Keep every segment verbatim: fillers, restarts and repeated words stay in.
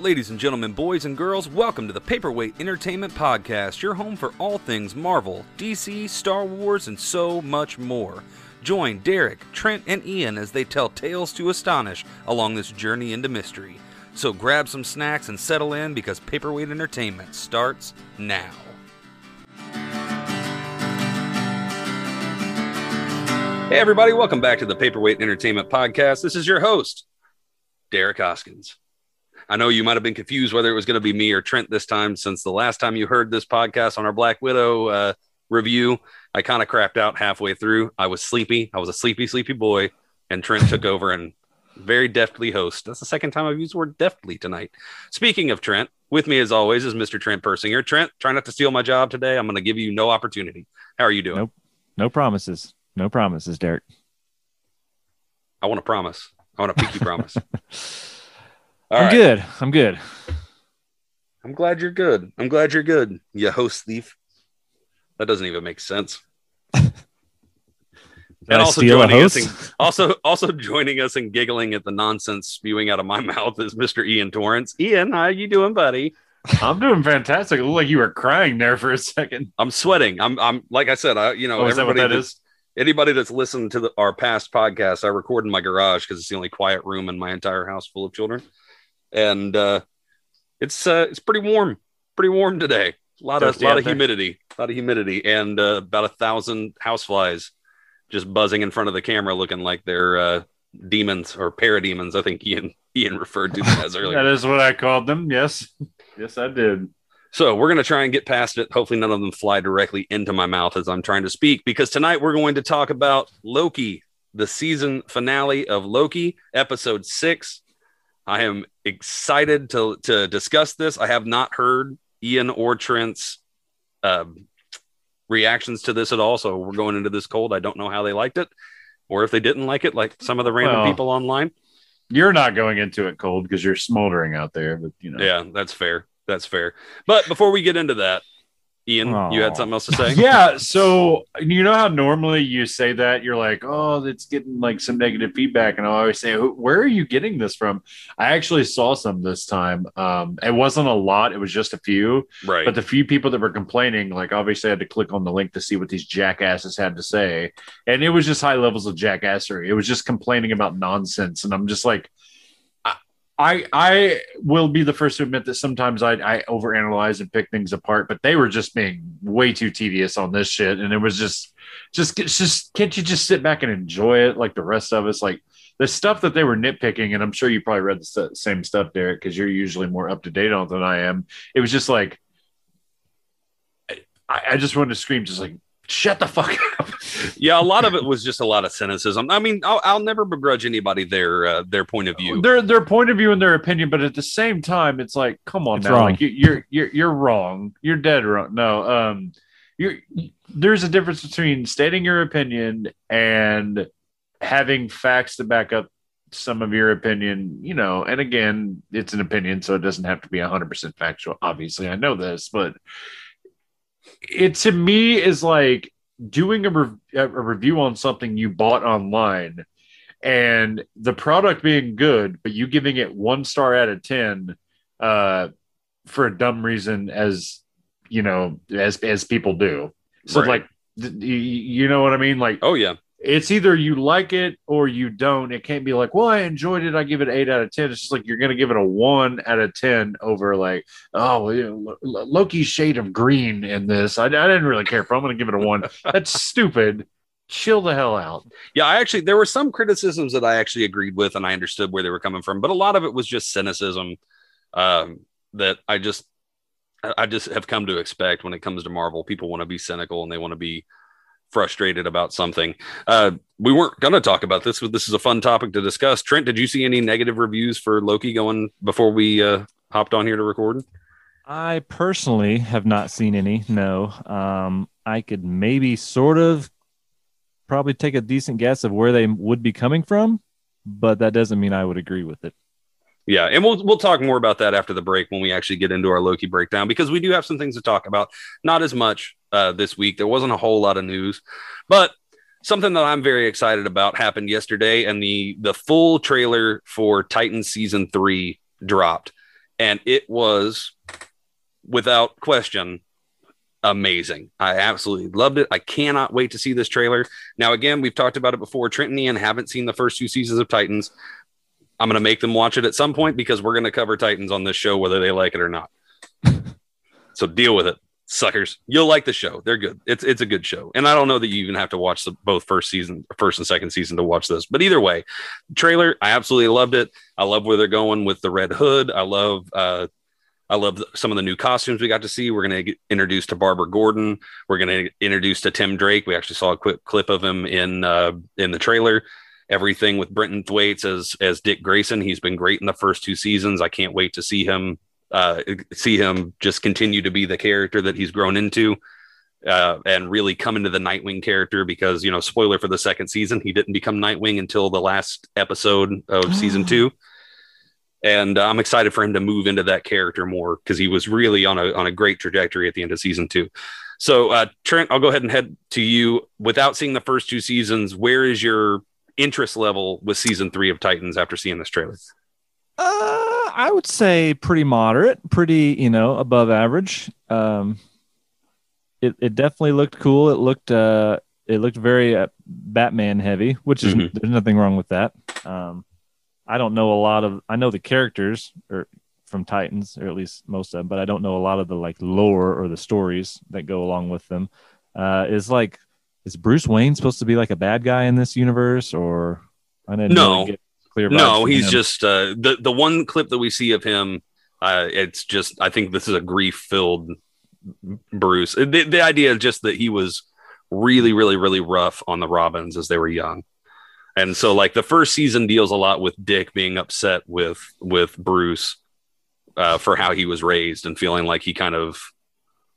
Ladies and gentlemen, boys and girls, welcome to the Paperweight Entertainment Podcast, your home for all things Marvel, D C, Star Wars, and so much more. Join Derek, Trent, and Ian as they tell tales to astonish along this journey into mystery. So grab some snacks and settle in, because Paperweight Entertainment starts now. Hey everybody, welcome back to the Paperweight Entertainment Podcast. This is your host, Derek Hoskins. I know you might have been confused whether it was going to be me or Trent this time, since the last time you heard this podcast on our Black Widow uh, review, I kind of crapped out halfway through. I was sleepy. I was a sleepy, sleepy boy, and Trent took over and very deftly host. That's the second time I've used the word deftly tonight. Speaking of Trent, with me as always is Mister Trent Persinger. Trent, try not to steal my job today. I'm going to give you no opportunity. How are you doing? Nope. No promises. No promises, Derek. I want a promise. I want a pinky promise. All I'm right. good. I'm good. I'm glad you're good. I'm glad you're good. You host thief. That doesn't even make sense. and also joining, us in, also, also joining us and giggling at the nonsense spewing out of my mouth is Mister Ian Torrance. Ian, how you doing, buddy? I'm doing fantastic. It looked like you were crying there for a second. I'm sweating. I'm I'm like I said, I you know, oh, is everybody that what that is? Anybody that's listened to the, our past podcasts, I record in my garage because it's the only quiet room in my entire house full of children. And uh, it's uh, it's pretty warm, pretty warm today. A lot of, lot of humidity, a lot of humidity, and uh, about a thousand houseflies just buzzing in front of the camera, looking like they're uh, demons or parademons. I think Ian Ian referred to them as earlier. That is what I called them. Yes, yes, I did. So we're going to try and get past it. Hopefully none of them fly directly into my mouth as I'm trying to speak, because tonight we're going to talk about Loki, the season finale of Loki, episode six. I am excited to to discuss this. I have not heard Ian or Trent's uh, reactions to this at all, so we're going into this cold. I don't know how they liked it, or if they didn't like it, like some of the random well, people online. You're not going into it cold because you're smoldering out there, but you know. Yeah, that's fair. That's fair. But before we get into that, Ian, Aww. you had something else to say? Yeah. So, you know how normally you say that you're like, oh, it's getting like some negative feedback. And I always say, where are you getting this from? I actually saw some this time. Um, it wasn't a lot. It was just a few. Right. But the few people that were complaining, like obviously I had to click on the link to see what these jackasses had to say. And it was just high levels of jackassery. It was just complaining about nonsense. And I'm just like, I I will be the first to admit that sometimes I, I overanalyze and pick things apart, but they were just being way too tedious on this shit. And it was just, just, just can't you just sit back and enjoy it like the rest of us? Like the stuff that they were nitpicking, and I'm sure you probably read the st- same stuff, Derek, because you're usually more up to date on it than I am. It was just like, I, I just wanted to scream, just like, shut the fuck up. Yeah, a lot of it was just a lot of cynicism. I mean, I'll, I'll never begrudge anybody their uh, their point of view, their their point of view and their opinion. But at the same time, it's like, come on, it's now, wrong. Like, you, you're you're you're wrong. You're dead wrong. No, um, you're there's a difference between stating your opinion and having facts to back up some of your opinion. You know, and again, it's an opinion, so it doesn't have to be one hundred percent factual. Obviously, I know this, but it to me is like doing a, re- a review on something you bought online and the product being good, but you giving it one star out of ten uh, for a dumb reason, as you know, as as people do. So, right. like, th- you know what I mean? Like, oh yeah, it's either you like it or you don't. It can't be like, well, I enjoyed it. I give it eight out of ten. It's just like you're gonna give it a one out of ten over like, oh, you know, L- Loki's shade of green in this. I, I didn't really care for. I'm gonna give it a one. That's stupid. Chill the hell out. Yeah, I actually there were some criticisms that I actually agreed with, and I understood where they were coming from, but a lot of it was just cynicism um, that I just I just have come to expect when it comes to Marvel. People want to be cynical and they want to be frustrated about something. Uh, we weren't going to talk about this, but this is a fun topic to discuss. Trent, did you see any negative reviews for Loki going before we uh, hopped on here to record? I personally have not seen any. No, um, I could maybe sort of probably take a decent guess of where they would be coming from, but that doesn't mean I would agree with it. Yeah, and we'll we'll talk more about that after the break when we actually get into our Loki breakdown, because we do have some things to talk about. Not as much uh, this week. There wasn't a whole lot of news, but something that I'm very excited about happened yesterday, and the the full trailer for Titans season three dropped. and it was without question amazing. I absolutely loved it. I cannot wait to see this trailer. Now, again, we've talked about it before. Trent and Ian haven't seen the first two seasons of Titans. I'm going to make them watch it at some point because we're going to cover Titans on this show, whether they like it or not. So deal with it, suckers. You'll like the show. They're good. It's it's a good show. And I don't know that you even have to watch the, both first season, first and second season to watch this. But either way, trailer, I absolutely loved it. I love where they're going with the Red Hood. I love uh, I love some of the new costumes we got to see. We're going to get introduced to Barbara Gordon. We're going to introduce to Tim Drake. We actually saw a quick clip of him in uh, in the trailer. Everything with Brenton Thwaites as as Dick Grayson. He's been great in the first two seasons. I can't wait to see him uh, see him just continue to be the character that he's grown into uh, and really come into the Nightwing character because, you know, spoiler for the second season, he didn't become Nightwing until the last episode of oh. season two. And I'm excited for him to move into that character more because he was really on a on a great trajectory at the end of season two. So, uh, Trent, I'll go ahead and head to you. Without seeing the first two seasons, where is your interest level with season three of Titans after seeing this trailer? Uh, I would say pretty moderate, pretty, you know, above average. Um, it, it definitely looked cool. It looked, uh, it looked very uh, Batman heavy, which is, mm-hmm. there's nothing wrong with that. Um, I don't know a lot of, I know the characters or from Titans, or at least most of them, but I don't know a lot of the like lore or the stories that go along with them. Uh, is like, Is Bruce Wayne supposed to be like a bad guy in this universe, or I didn't no, really get clear? No, he's him. just uh, the the one clip that we see of him. Uh, it's just I think this is a grief filled Bruce. The, the idea is just that he was really, really, really rough on the Robins as they were young, and so like the first season deals a lot with Dick being upset with with Bruce uh, for how he was raised and feeling like he kind of,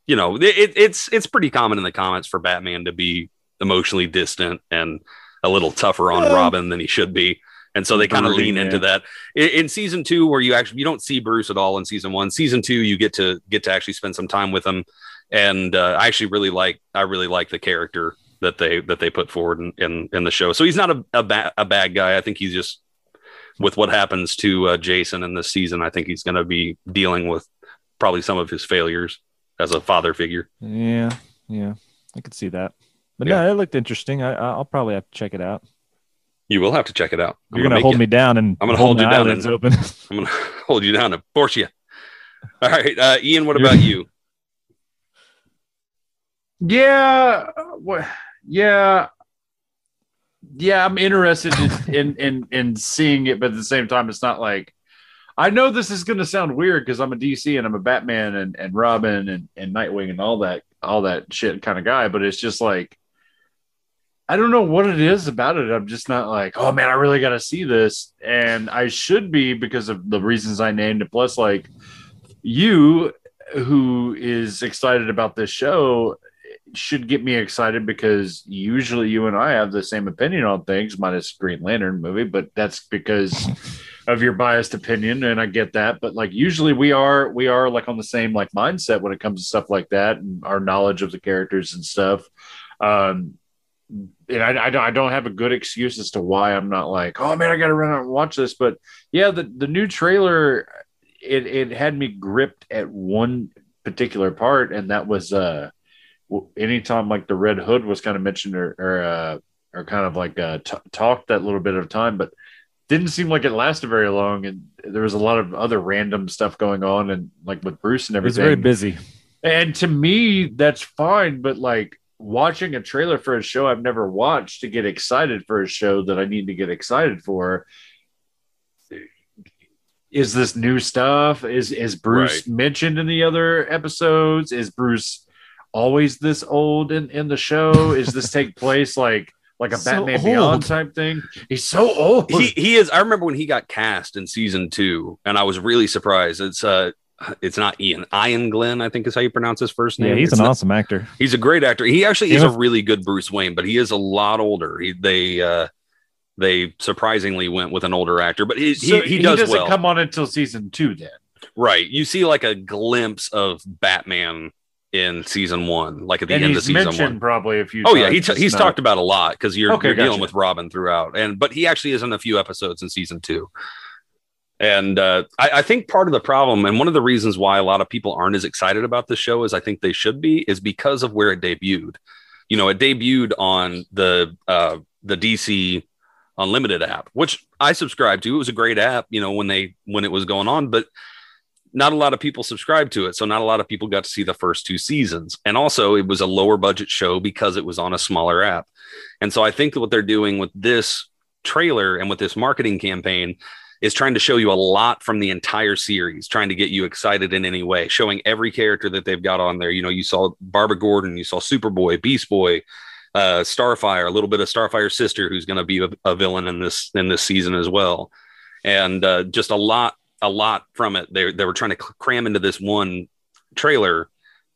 you know, it, it's it's pretty common in the comics for Batman to be emotionally distant and a little tougher on Robin than he should be, and so they kind of lean yeah. into that in, in season two, where you actually you don't see Bruce at all in season one. Season two, you get to get to actually spend some time with him, and uh, I actually really like I really like the character that they that they put forward in in, in the show. So he's not a a, ba- a bad guy. I think he's just, with what happens to uh, Jason in this season, I think he's going to be dealing with probably some of his failures as a father figure. Yeah, yeah, I could see that. But yeah, no, it looked interesting. I, I'll probably have to check it out. You will have to check it out. I'm You're going to hold it. me down, and I'm going to hold you down. And, open. I'm going to hold you down and force you. All right, uh, Ian, what about you? Yeah, yeah, yeah. I'm interested in, in in in seeing it, but at the same time, it's not like, I know this is going to sound weird because I'm a D C and I'm a Batman and, and Robin and, and Nightwing and all that all that shit kind of guy, but it's just like, I don't know what it is about it. I'm just not like, oh man, I really got to see this. And I should be, because of the reasons I named it. Plus like you, who is excited about this show, should get me excited, because usually you and I have the same opinion on things, minus Green Lantern movie, but that's because of your biased opinion. And I get that, but like, usually we are, we are like on the same like mindset when it comes to stuff like that and our knowledge of the characters and stuff. Um, And I, I don't have a good excuse as to why I'm not like, oh man, I got to run out and watch this. But yeah, the, the new trailer, it it had me gripped at one particular part, and that was uh, anytime like the Red Hood was kind of mentioned or or, uh, or kind of like uh, t- talked that little bit of time, but didn't seem like it lasted very long. And there was a lot of other random stuff going on, and like with Bruce and everything. He's very busy. And to me, that's fine, but like, watching a trailer for a show I've never watched to get excited for a show that I need to get excited for. Is this new stuff? Is, is Bruce right. mentioned in the other episodes? Is Bruce always this old in, in the show? Is this take place like, like a so Batman old. Beyond type thing? He's so old. He, he is. I remember when he got cast in season two, and I was really surprised. It's uh It's not Ian. Ian Glenn, I think, is how you pronounce his first name. Yeah, he's it's an not, awesome actor. He's a great actor. He actually yeah. is a really good Bruce Wayne, but he is a lot older. He, they uh, they surprisingly went with an older actor, but he, so he, he does he doesn't well. come on until season two, then. Right. You see like a glimpse of Batman in season one, like at the and end of season one. Probably a few. Oh yeah, he t- he's not... talked about a lot because you're, okay, you're gotcha. dealing with Robin throughout, and but he actually is in a few episodes in season two. And uh, I, I think part of the problem, and one of the reasons why a lot of people aren't as excited about the show as I think they should be, is because of where it debuted. You know, it debuted on the uh, the D C Unlimited app, which I subscribed to. It was a great app, you know, when they when it was going on, but not a lot of people subscribed to it. So not a lot of people got to see the first two seasons. And also it was a lower budget show because it was on a smaller app. And so I think that what they're doing with this trailer and with this marketing campaign is trying to show you a lot from the entire series, trying to get you excited in any way, showing every character that they've got on there. You know, you saw Barbara Gordon, you saw Superboy, Beast Boy, uh, Starfire, a little bit of Starfire's sister, who's going to be a, a villain in this in this season as well. And uh, just a lot, a lot from it. They, they were trying to cram into this one trailer,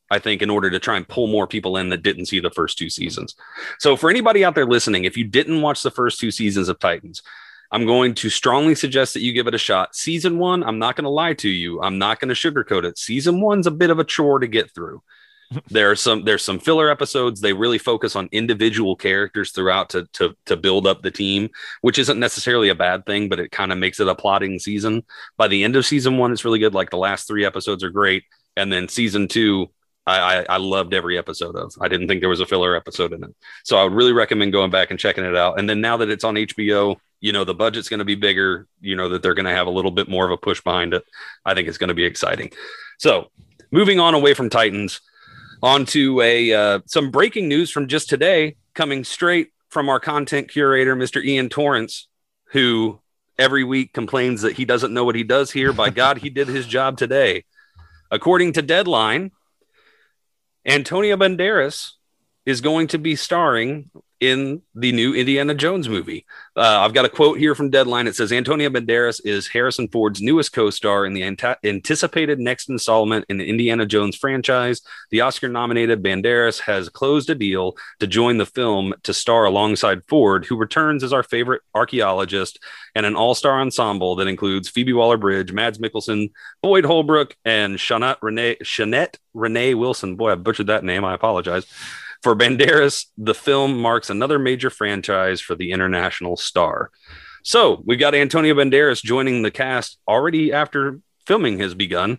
I think, in order to try and pull more people in that didn't see the first two seasons. So for anybody out there listening, if you didn't watch the first two seasons of Titans, I'm going to strongly suggest that you give it a shot. Season one, I'm not going to lie to you. I'm not going to sugarcoat it. Season one's a bit of a chore to get through. There are some, there's some filler episodes. They really focus on individual characters throughout to, to, to build up the team, which isn't necessarily a bad thing, but it kind of makes it a plotting season. By the end of season one, it's really good. Like the last three episodes are great. And then season two, I, I, I loved every episode of. I didn't think there was a filler episode in it. So I would really recommend going back and checking it out. And then now that it's on H B O, you know, the budget's going to be bigger, you know, that they're going to have a little bit more of a push behind it. I think it's going to be exciting. So moving on away from Titans, on to a, uh, some breaking news from just today, coming straight from our content curator, Mister Ian Torrance, who every week complains that he doesn't know what he does here. By God, he did his job today. According to Deadline, Antonio Banderas is going to be starring in the new Indiana Jones movie. Uh, I've got a quote here from Deadline. It says, Antonio Banderas is Harrison Ford's newest co-star in the ant- anticipated next installment in the Indiana Jones franchise. The Oscar-nominated Banderas has closed a deal to join the film to star alongside Ford, who returns as our favorite archaeologist, and an all-star ensemble that includes Phoebe Waller-Bridge, Mads Mikkelsen, Boyd Holbrook, and Shanette Renee, Shanette Renee Wilson. Boy, I butchered that name. I apologize. For Banderas, the film marks another major franchise for the international star. So we've got Antonio Banderas joining the cast already after filming has begun,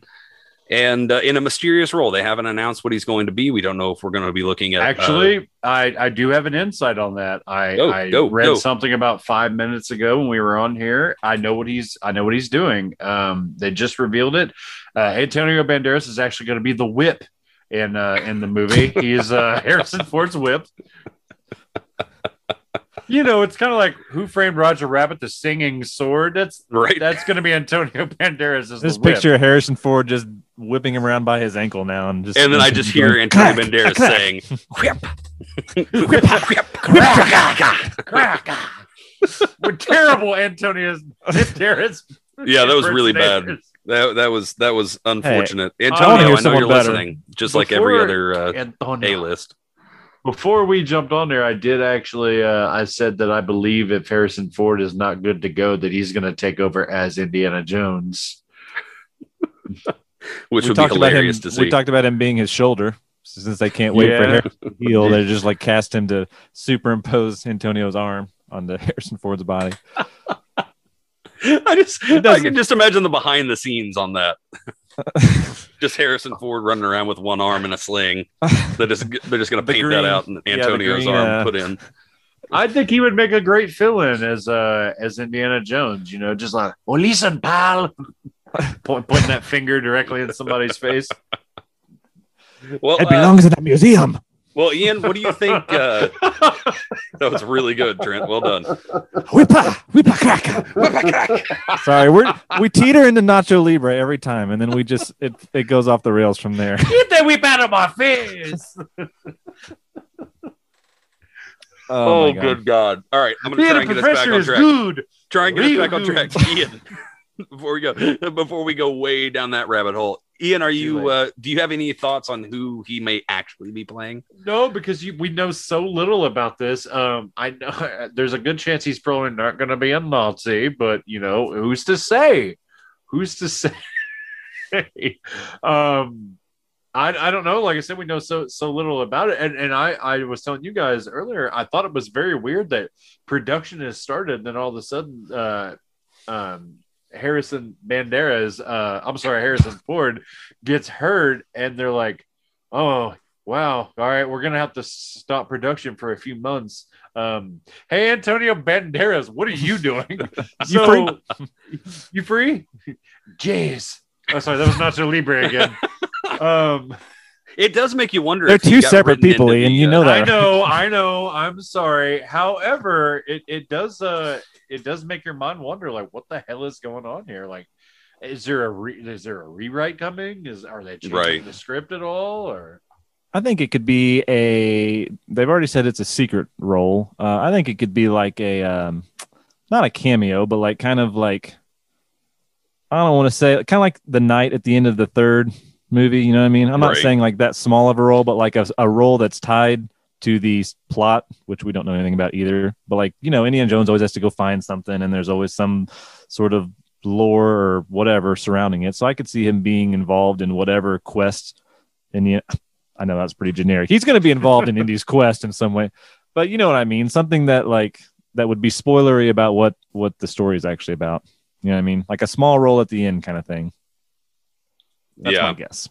and uh, in a mysterious role. They haven't announced what he's going to be. We don't know if we're going to be looking at. Actually, uh, I, I do have an insight on that. I, go, I go, read go. something about five minutes ago when we were on here. I know what he's I know what he's doing. Um, they just revealed it. Uh, Antonio Banderas is actually going to be the whip. In uh, in the movie, he's uh, Harrison Ford's whip. You know, it's kind of like Who Framed Roger Rabbit, the singing sword. That's right. That's going to be Antonio Banderas as this the picture whip. Of Harrison Ford just whipping him around by his ankle now, and just and then I just hear going, Antonio crack, Banderas crack. saying whip, whip, whip, crack, crack. We're terrible, Antonio's Banderas. Yeah, that was really bad. That that was that was unfortunate. Hey, Antonio, I, I know you're better. listening, just before, like every other uh, A-list. Before we jumped on there, I did actually. Uh, I said that I believe if Harrison Ford is not good to go, that he's going to take over as Indiana Jones, which we would be hilarious him, to see. We talked about him being his shoulder, since they can't wait yeah. for Harrison to heal. They just like cast him to superimpose Antonio's arm on the Harrison Ford's body. I just I can just imagine the behind the scenes on that. Just Harrison Ford running around with one arm in a sling. They're just they're just going to paint green, that out and Antonio's yeah, green, arm uh, put in. I think he would make a great fill-in as uh, as Indiana Jones. You know, just like, oh, listen, pal, Point, pointing that finger directly in somebody's face. Well, it belongs uh, in a museum. Well, Ian, what do you think? Uh, that was really good, Trent. Well done. Whippa, whippa, crack, whippa, crack. Sorry, we we teeter into Nacho Libre every time, and then we just it it goes off the rails from there. Get that whip out of my face! oh, oh my God. Good God! All right, I'm gonna Being try and get us back on track. Good. Try and get Real us back good. on track, Ian. Before we go, before we go way down that rabbit hole. Ian, are you? Uh, do you have any thoughts on who he may actually be playing? No, because you, we know so little about this. Um, I know there's a good chance he's probably not going to be a Nazi, but you know, who's to say? Who's to say? um, I I don't know. Like I said, we know so so little about it, and and I I was telling you guys earlier, I thought it was very weird that production has started, and then all of a sudden, uh, um. Harrison Banderas, uh, I'm sorry, Harrison Ford gets hurt, and they're like, oh, wow, all right, we're going to have to stop production for a few months. Um, hey, Antonio Banderas, what are you doing? So, you free? You free? Jeez. Oh, sorry, that was Nacho Libre again. Um, it does make you wonder. They're if two separate people, Ian, you know that. I know, I know. I'm sorry. However, it it does uh it does make your mind wonder, like, what the hell is going on here? Like, is there a re- is there a rewrite coming? Is are they changing right. the script at all? Or I think it could be a. They've already said it's a secret role. Uh, I think it could be like a, um, not a cameo, but like kind of like. I don't want to say kind of like the knight at the end of the third movie. You know what I mean? I'm not right. saying like that small of a role, but like a, a role that's tied to the plot, which we don't know anything about either. But like, you know, Indiana Jones always has to go find something, and there's always some sort of lore or whatever surrounding it. So I could see him being involved in whatever quest. Indiana, I know that's pretty generic. He's going to be involved in Indy's quest in some way, but you know what I mean? Something that like, that would be spoilery about what, what the story is actually about. You know what I mean? Like a small role at the end kind of thing. That's yeah. my guess.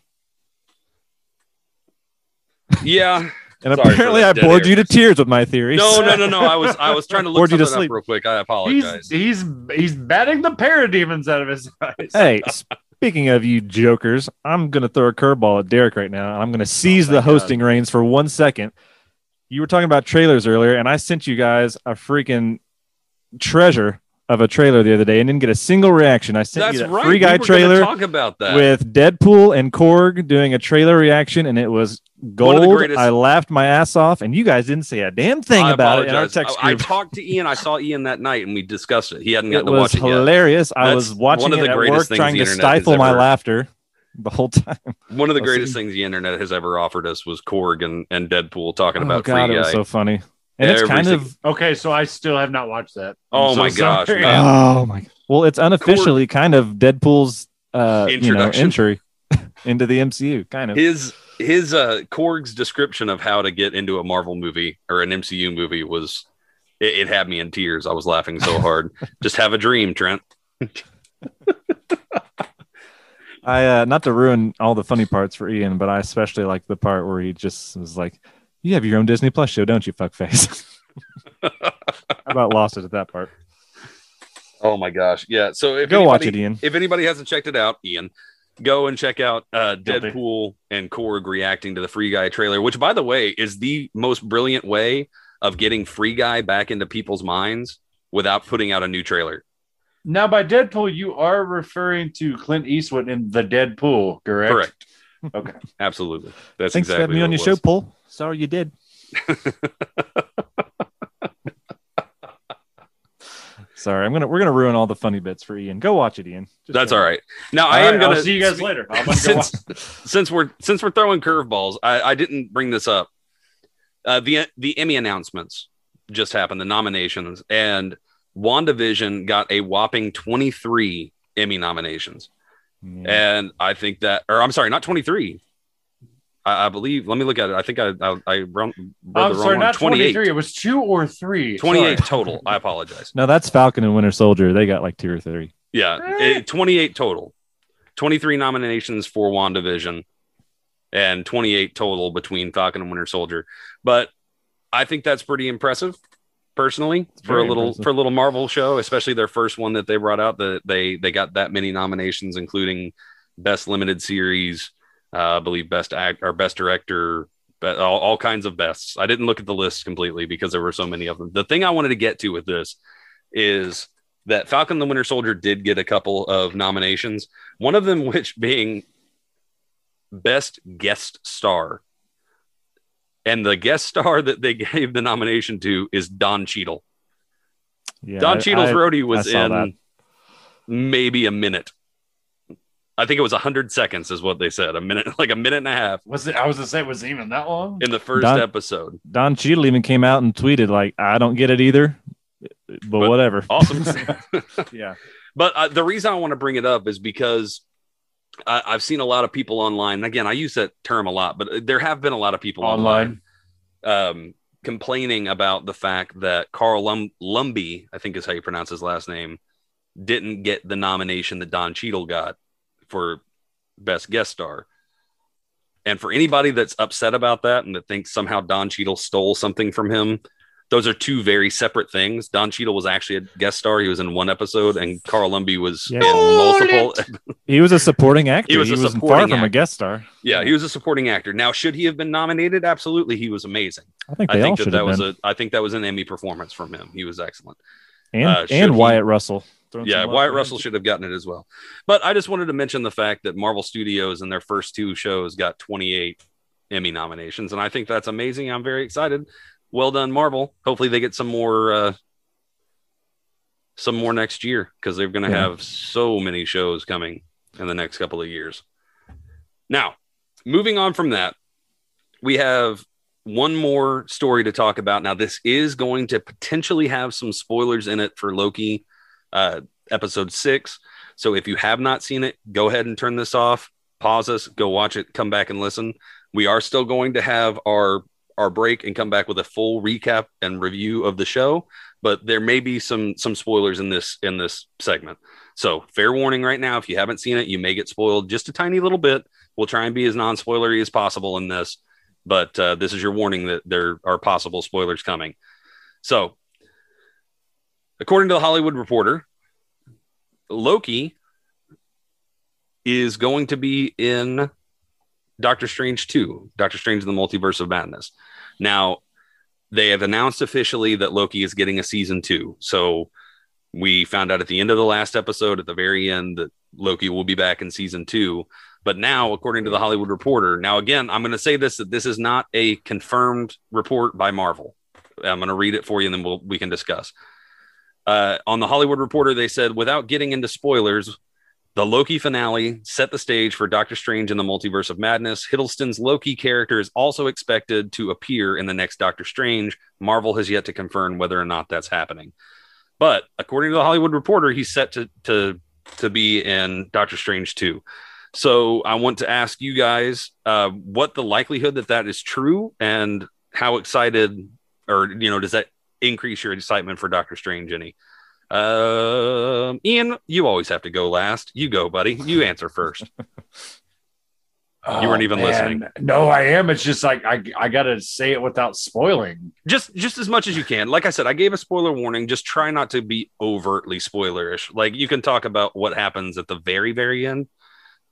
Yeah. And Sorry apparently I bored air. you to tears with my theories. No, no, no, no. I was I was trying to look something to up real quick. I apologize. He's, he's he's batting the parademons out of his eyes. Hey, speaking of you jokers, I'm going to throw a curveball at Derek right now. And I'm going to seize oh, the hosting God. reins for one second. You were talking about trailers earlier, and I sent you guys a freaking treasure of a trailer the other day and didn't get a single reaction. I sent That's you that right. free guy we trailer talk about that. With Deadpool and Korg doing a trailer reaction, and it was gold. I laughed my ass off, and you guys didn't say a damn thing I about apologize. it in our text I, group. I talked to Ian. I saw Ian that night, and we discussed it. He hadn't gotten it to watch it yet. It was hilarious. I was watching one of the it at work, trying to stifle my ever... laughter the whole time. One of the greatest things the internet has ever offered us was Korg and, and Deadpool talking oh, about God, free guy. It was so funny. And Every it's kind second. of okay. So I still have not watched that. Oh so my gosh! Man. Oh my. Well, it's unofficially Korg. kind of Deadpool's uh, you know, entry into the M C U. Kind of his his uh, Korg's description of how to get into a Marvel movie or an M C U movie was it, it had me in tears. I was laughing so hard. Just have a dream, Trent. I uh, not to ruin all the funny parts for Ian, but I especially like the part where he just was like, "You have your own Disney Plus show, don't you, fuckface?" I about lost it at that part. Oh my gosh. Yeah. So if go anybody, watch it, Ian. If anybody hasn't checked it out, Ian, go and check out uh, Deadpool and Korg reacting to the Free Guy trailer, which, by the way, is the most brilliant way of getting Free Guy back into people's minds without putting out a new trailer. Now, by Deadpool, you are referring to Clint Eastwood in The Deadpool, correct? Correct. Okay. Absolutely. That's Thanks exactly for having me on your was. show, Paul. Sorry you did. Sorry, I'm gonna we're gonna ruin all the funny bits for Ian. Go watch it, Ian. Just That's all right. Now I all am right, gonna I'll see you guys later. I'm gonna since, go watch. since we're since we're throwing curveballs, I, I didn't bring this up. Uh, the the Emmy announcements just happened, the nominations, and WandaVision got a whopping twenty-three Emmy nominations. Yeah. And I think that, or I'm sorry, not twenty-three. I believe. Let me look at it. I think I I, I wrote the wrong sorry, one. twenty-three. It was two or three. twenty-eight sorry. Total. I apologize. No, that's Falcon and Winter Soldier. They got like two or three. Yeah, it, twenty-eight total. twenty-three nominations for WandaVision, and twenty-eight total between Falcon and Winter Soldier. But I think that's pretty impressive, personally, it's for a little impressive. for a little Marvel show, especially their first one that they brought out. That they they got that many nominations, including Best Limited Series. Uh, I believe best act or best director, but all, all kinds of bests. I didn't look at the list completely because there were so many of them. The thing I wanted to get to with this is that Falcon the Winter Soldier did get a couple of nominations. One of them, which being best guest star, and the guest star that they gave the nomination to is Don Cheadle. Yeah, Don I, Cheadle's I, roadie was in that. maybe a minute. I think it was one hundred seconds is what they said. A minute, like a minute and a half. Was it? I was going to say, was it even that long? In the first Don, episode. Don Cheadle even came out and tweeted, like, I don't get it either, but, but whatever. Awesome. Yeah. But uh, the reason I want to bring it up is because I, I've seen a lot of people online. And again, I use that term a lot, but there have been a lot of people online, online um, complaining about the fact that Carl Lum- Lumby, I think is how you pronounce his last name, didn't get the nomination that Don Cheadle got for Best Guest Star. And for anybody that's upset about that and that thinks somehow Don Cheadle stole something from him, those are two very separate things. Don Cheadle was actually a guest star. He was in one episode, and Carl Lumbye was yeah. in multiple. He was a supporting actor. He was, he was far actor. from a guest star. Yeah, he was a supporting actor. Now, should he have been nominated? Absolutely, he was amazing. I think they I think all that, should that have was been. A. I think that was an Emmy performance from him. He was excellent. And uh, and Wyatt he, Russell. Yeah, Wyatt Russell should have gotten it as well. But I just wanted to mention the fact that Marvel Studios in their first two shows got twenty-eight Emmy nominations, and I think that's amazing. I'm very excited. Well done, Marvel. Hopefully they get some more uh, some more next year, because they're going to yeah. have so many shows coming in the next couple of years. Now, moving on from that, we have one more story to talk about. Now, this is going to potentially have some spoilers in it for Loki uh, episode six. So if you have not seen it, go ahead and turn this off, pause us, go watch it, come back and listen. We are still going to have our our break and come back with a full recap and review of the show, but there may be some some spoilers in this in this segment. So fair warning right now, if you haven't seen it, you may get spoiled just a tiny little bit. We'll try and be as non-spoilery as possible in this, but uh, this is your warning that there are possible spoilers coming. So according to the Hollywood Reporter, Loki is going to be in Doctor Strange two, Doctor Strange in the Multiverse of Madness. Now, they have announced officially that Loki is getting a season two. So we found out at the end of the last episode, at the very end, that Loki will be back in season two. But now, according to the Hollywood Reporter, now again, I'm going to say this, that this is not a confirmed report by Marvel. I'm going to read it for you, and then we'll, we can discuss. Uh, on the Hollywood Reporter, they said, without getting into spoilers, the Loki finale set the stage for Doctor Strange in the Multiverse of Madness. Hiddleston's Loki character is also expected to appear in the next Doctor Strange. Marvel has yet to confirm whether or not that's happening. But according to the Hollywood Reporter, he's set to to, to be in Doctor Strange two. So I want to ask you guys uh, what the likelihood that that is true, and how excited, or, you know, does that increase your excitement for Doctor Strange any? Um, Ian, you always have to go last. You go, buddy. You answer first. Oh, you weren't even man. listening. No, I am. It's just like I, I gotta say it without spoiling. Just, just as much as you can. Like I said, I gave a spoiler warning. Just try not to be overtly spoilerish. Like, you can talk about what happens at the very, very end.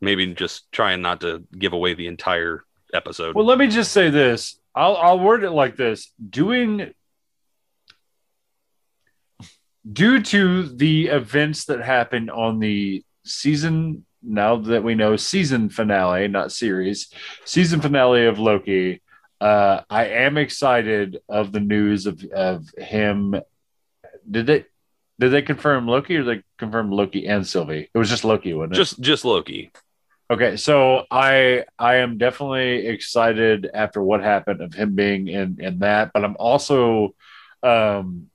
Maybe just trying not to give away the entire episode. Well, let me just say this. I'll, I'll word it like this. Doing. Due to the events that happened on the season, now that we know season finale, not series, season finale of Loki, uh, I am excited of the news of, of him. Did they did they confirm Loki, or they confirmed Loki and Sylvie? It was just Loki, wasn't it? Just just Loki. Okay, so I I am definitely excited after what happened of him being in, in that, but I'm also um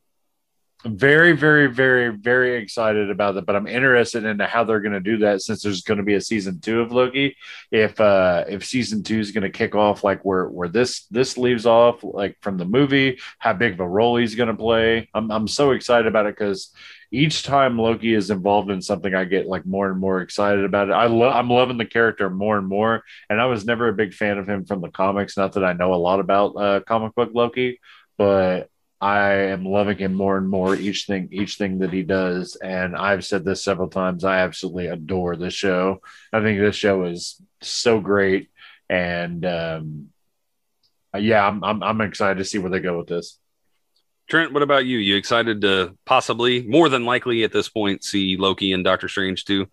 very, very, very, very excited about it, but I'm interested in how they're going to do that, since there's going to be a season two of Loki. If uh, if season two is going to kick off like where where this this leaves off, like from the movie, how big of a role he's going to play. I'm I'm so excited about it, because each time Loki is involved in something, I get like more and more excited about it. I love I'm loving the character more and more, and I was never a big fan of him from the comics. Not that I know a lot about uh, comic book Loki, but I am loving him more and more each thing each thing that he does. And I've said this several times, I absolutely adore this show. I think this show is so great. And um, yeah, I'm, I'm I'm excited to see where they go with this. Trent, what about you? You excited to possibly, more than likely at this point, see Loki and Doctor Strange too?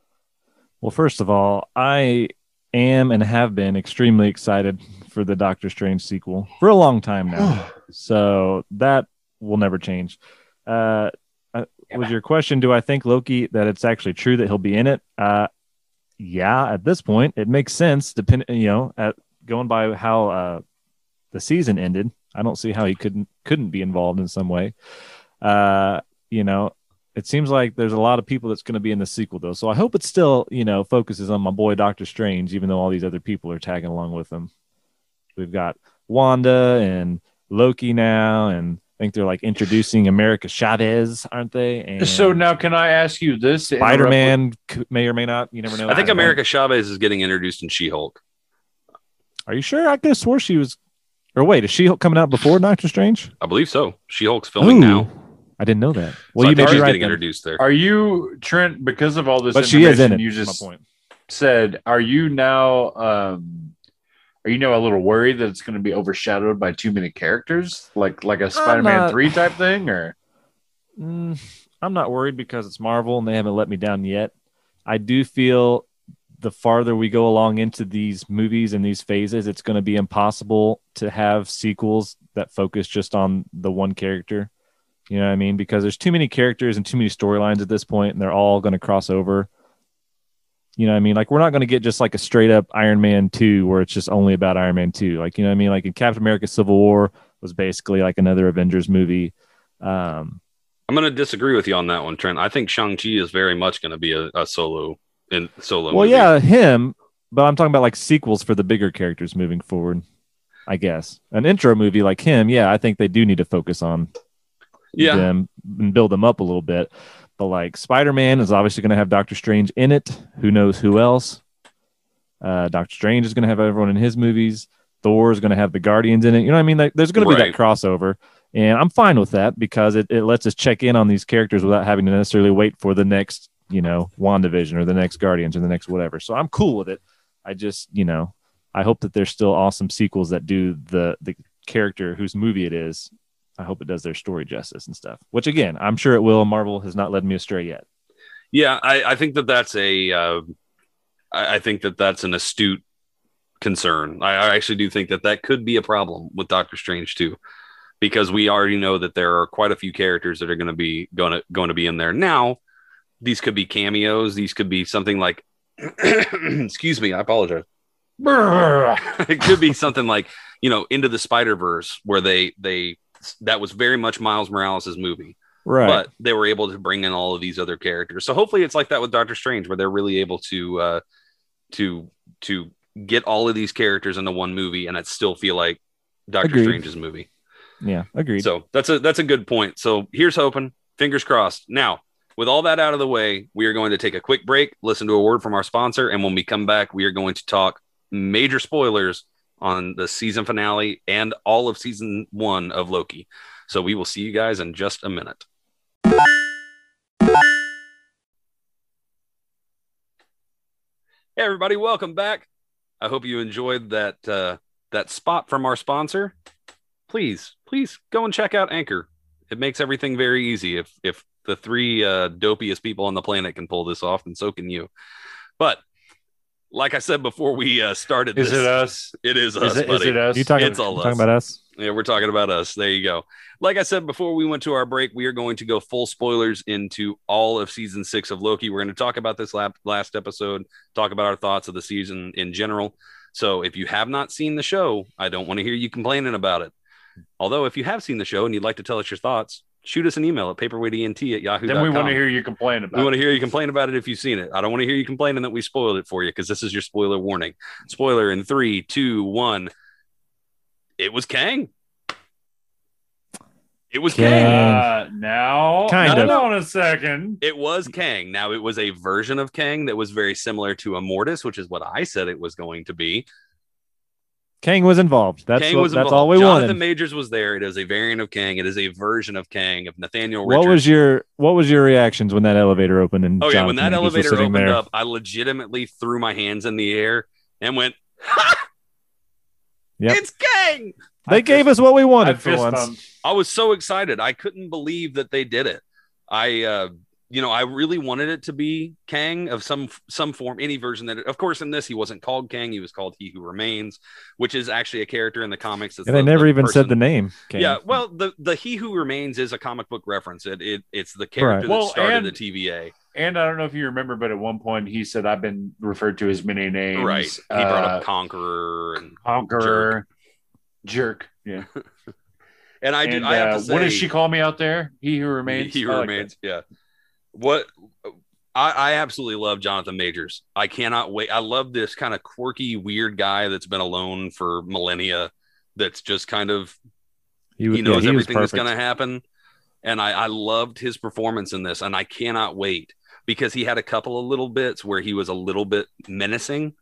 Well, first of all, I am and have been extremely excited for the Doctor Strange sequel for a long time now. So that will never change. Uh, uh, was your question, do I think Loki, that it's actually true that he'll be in it? Uh, yeah, at this point, it makes sense. Depending, you know, at going by how uh, the season ended, I don't see how he couldn't couldn't be involved in some way. Uh, you know, it seems like there's a lot of people that's going to be in the sequel, though. So I hope it still, you know, focuses on my boy Doctor Strange, even though all these other people are tagging along with him. We've got Wanda and Loki now, and I think they're like introducing America Chavez, aren't they? And so now, can I ask you this? Spider-Man with... may or may not. You never know. I think I America know. Chavez is getting introduced in She-Hulk. Are you sure? I could have swore she was. Or wait, is She-Hulk coming out before Doctor Strange? I believe so. She-Hulk's filming Ooh, now. I didn't know that. Well, so you may be right. Getting introduced there. Are you, Trent? Because of all this, but information she is in it. You just my point. said, are you now? Um, Are you know a little worried that it's going to be overshadowed by too many characters, like like a Spider-Man not, three type thing? Or mm, I'm not worried because it's Marvel and they haven't let me down yet. I do feel the farther we go along into these movies and these phases, it's going to be impossible to have sequels that focus just on the one character. You know what I mean? Because there's too many characters and too many storylines at this point, and they're all going to cross over. You know what I mean? Like, we're not going to get just like a straight up Iron Man two where it's just only about Iron Man two. Like, you know what I mean? Like, in Captain America Civil War was basically like another Avengers movie. Um, I'm going to disagree with you on that one, Trent. I think Shang-Chi is very much going to be a, a solo in solo. Well, movie. yeah, him. But I'm talking about like sequels for the bigger characters moving forward, I guess. An intro movie like him. Yeah, I think they do need to focus on yeah. them and build them up a little bit. But like Spider-Man is obviously going to have Doctor Strange in it. Who knows who else? Uh, Doctor Strange is going to have everyone in his movies. Thor is going to have the Guardians in it. You know what I mean? Like, there's going to be right. that crossover. And I'm fine with that because it, it lets us check in on these characters without having to necessarily wait for the next, you know, WandaVision or the next Guardians or the next whatever. So I'm cool with it. I just, you know, I hope that there's still awesome sequels that do the the character whose movie it is. I hope it does their story justice and stuff, which, again, I'm sure it will. Marvel has not led me astray yet. Yeah, I, I think that that's a uh, I, I think that that's an astute concern. I, I actually do think that that could be a problem with Doctor Strange, too, because we already know that there are quite a few characters that are going to be going to going to be in there. Now, these could be cameos. These could be something like excuse me. I apologize. It could be something like, you know, Into the Spider-Verse, where they they. that was very much Miles Morales' movie. Right. But they were able to bring in all of these other characters. So hopefully it's like that with Doctor Strange, where they're really able to, uh, to, to get all of these characters into one movie. And it still feel like Doctor agreed. Strange's movie. Yeah. Agreed. So that's a, that's a good point. So here's hoping, fingers crossed. Now, with all that out of the way, we are going to take a quick break, listen to a word from our sponsor. And when we come back, we are going to talk major spoilers on the season finale and all of season one of Loki. So we will see you guys in just a minute. Hey everybody, welcome back. I hope you enjoyed that uh, that spot from our sponsor. Please, please go and check out Anchor. It makes everything very easy. If if the three uh, dopiest people on the planet can pull this off, then so can you. But like I said before we uh, started this. Is it us? It is us, is it, buddy. Is it us? You talking, it's all you us. talking about us? Yeah, we're talking about us. There you go. Like I said before we went to our break, we are going to go full spoilers into all of season six of Loki. We're going to talk about this last episode, talk about our thoughts of the season in general. So if you have not seen the show, I don't want to hear you complaining about it. Although if you have seen the show and you'd like to tell us your thoughts, shoot us an email at paperweightent at yahoo dot com. Then we want to hear you complain about it. We want to hear you complain about it if you've seen it. I don't want to hear you complaining that we spoiled it for you, because this is your spoiler warning. Spoiler in three, two, one. It was Kang. It was Kang. Kang. Uh, now, kind of. Hold on a second. It was Kang. Now, it was a version of Kang that was very similar to Immortus, which is what I said it was going to be. Kang was involved. That's Kang what, was involved. That's all we Jonathan wanted. Jonathan Majors was there. It is a variant of Kang. It is a version of Kang of Nathaniel Richards. What was your What was your reactions when that elevator opened? And oh Jonathan yeah, when that elevator opened there. up, I legitimately threw my hands in the air and went, "Ha! Yep. It's Kang!" They I gave just, us what we wanted I for once. Bumped. I was so excited. I couldn't believe that they did it. I, uh, you know, I really wanted it to be Kang of some some form, any version that, it, of course, in this, he wasn't called Kang. He was called He Who Remains, which is actually a character in the comics. And the, they never the even person. said the name. Kang. Yeah, well, the, the He Who Remains is a comic book reference. It, it It's the character right. that well, started and, the T V A. And I don't know if you remember, but at one point he said, I've been referred to as many names. Right. He uh, brought up Conqueror. And Conqueror. Jerk. jerk. Yeah. and I do. And, I have uh, to say, what does she call me out there? He Who Remains. He Who I Remains, like yeah. What I, I absolutely love Jonathan Majors. I cannot wait. I love this kind of quirky, weird guy that's been alone for millennia. That's just kind of He, was, he knows yeah, he everything that's going to happen. And I, I loved his performance in this, and I cannot wait, because he had a couple of little bits where he was a little bit menacing,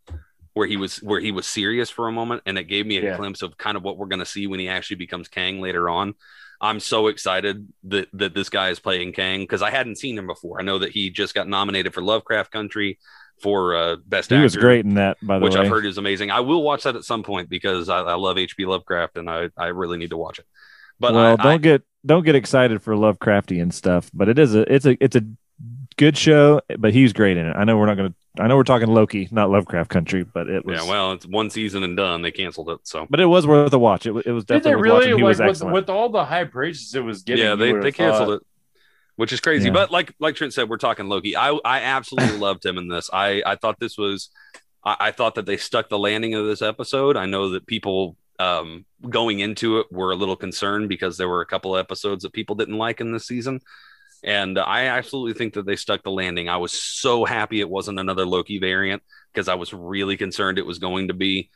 where he was where he was serious for a moment, and it gave me a yeah. glimpse of kind of what we're going to see when he actually becomes Kang later on. I'm so excited that, that this guy is playing Kang, because I hadn't seen him before. I know that he just got nominated for Lovecraft Country for uh, Best Actor. He was great in that, by the way. Which I've heard is amazing. I will watch that at some point, because I, I love H P Lovecraft, and I, I really need to watch it. But well, I, don't I, get don't get excited for Lovecraftian stuff, but it is a it's a it's a good show, but he's great in it. I know we're not going to. I know we're talking Loki, not Lovecraft Country, but it was. Yeah, well, it's one season and done. They canceled it, so. But it was worth a watch. It, it was definitely worth really? watching. He like, was excellent. With, with all the high praises it was getting. Yeah, they, they canceled thought. it, which is crazy. Yeah. But like like Trent said, we're talking Loki. I I absolutely loved him in this. I I thought this was. I, I thought that they stuck the landing of this episode. I know that people. Um, going into it, were a little concerned because there were a couple episodes that people didn't like in this season, and I absolutely think that they stuck the landing. I was so happy it wasn't another Loki variant, because I was really concerned it was going to be,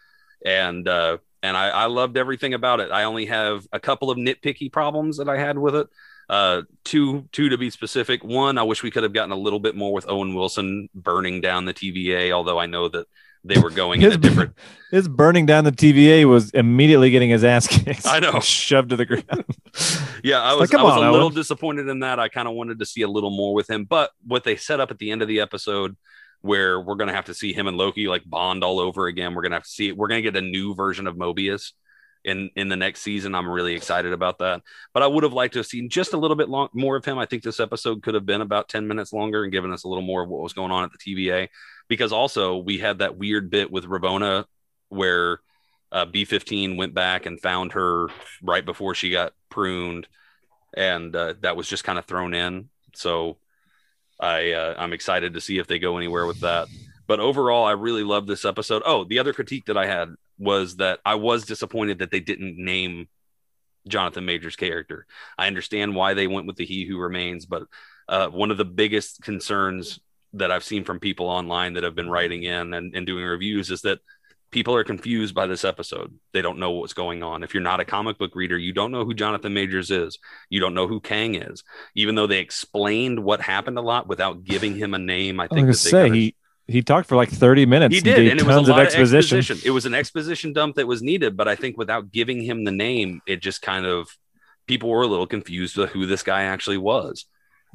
and uh, and I, I loved everything about it. I only have a couple of nitpicky problems that I had with it. Uh, two, two to be specific. One, I wish we could have gotten a little bit more with Owen Wilson burning down the T V A, although I know that they were going his, in a different. His burning down the T V A was immediately getting his ass kicked. I know, shoved to the ground. Yeah, I was. Like, I was on, a Owen. little disappointed in that. I kind of wanted to see a little more with him, but what they set up at the end of the episode, where we're going to have to see him and Loki like bond all over again. We're going to have to see it. We're going to get a new version of Mobius in in the next season. I'm really excited about that. But I would have liked to have seen just a little bit long, more of him. I think this episode could have been about ten minutes longer and given us a little more of what was going on at the T V A. Because also we had that weird bit with Ravonna where uh, B fifteen went back and found her right before she got pruned, and uh, that was just kind of thrown in. So I uh, I'm excited to see if they go anywhere with that. But overall, I really love this episode. Oh, the other critique that I had was that I was disappointed that they didn't name Jonathan Majors' character. I understand why they went with the He Who Remains, but uh, one of the biggest concerns that I've seen from people online that have been writing in and, and doing reviews is that people are confused by this episode. They don't know what's going on. If you're not a comic book reader, you don't know who Jonathan Majors is. You don't know who Kang is, even though they explained what happened a lot without giving him a name. I think I was that they say, kinda... he, he talked for like thirty minutes. He did. And, and it was a lot of exposition. of exposition. It was an exposition dump that was needed, but I think without giving him the name, it just kind of, people were a little confused with who this guy actually was.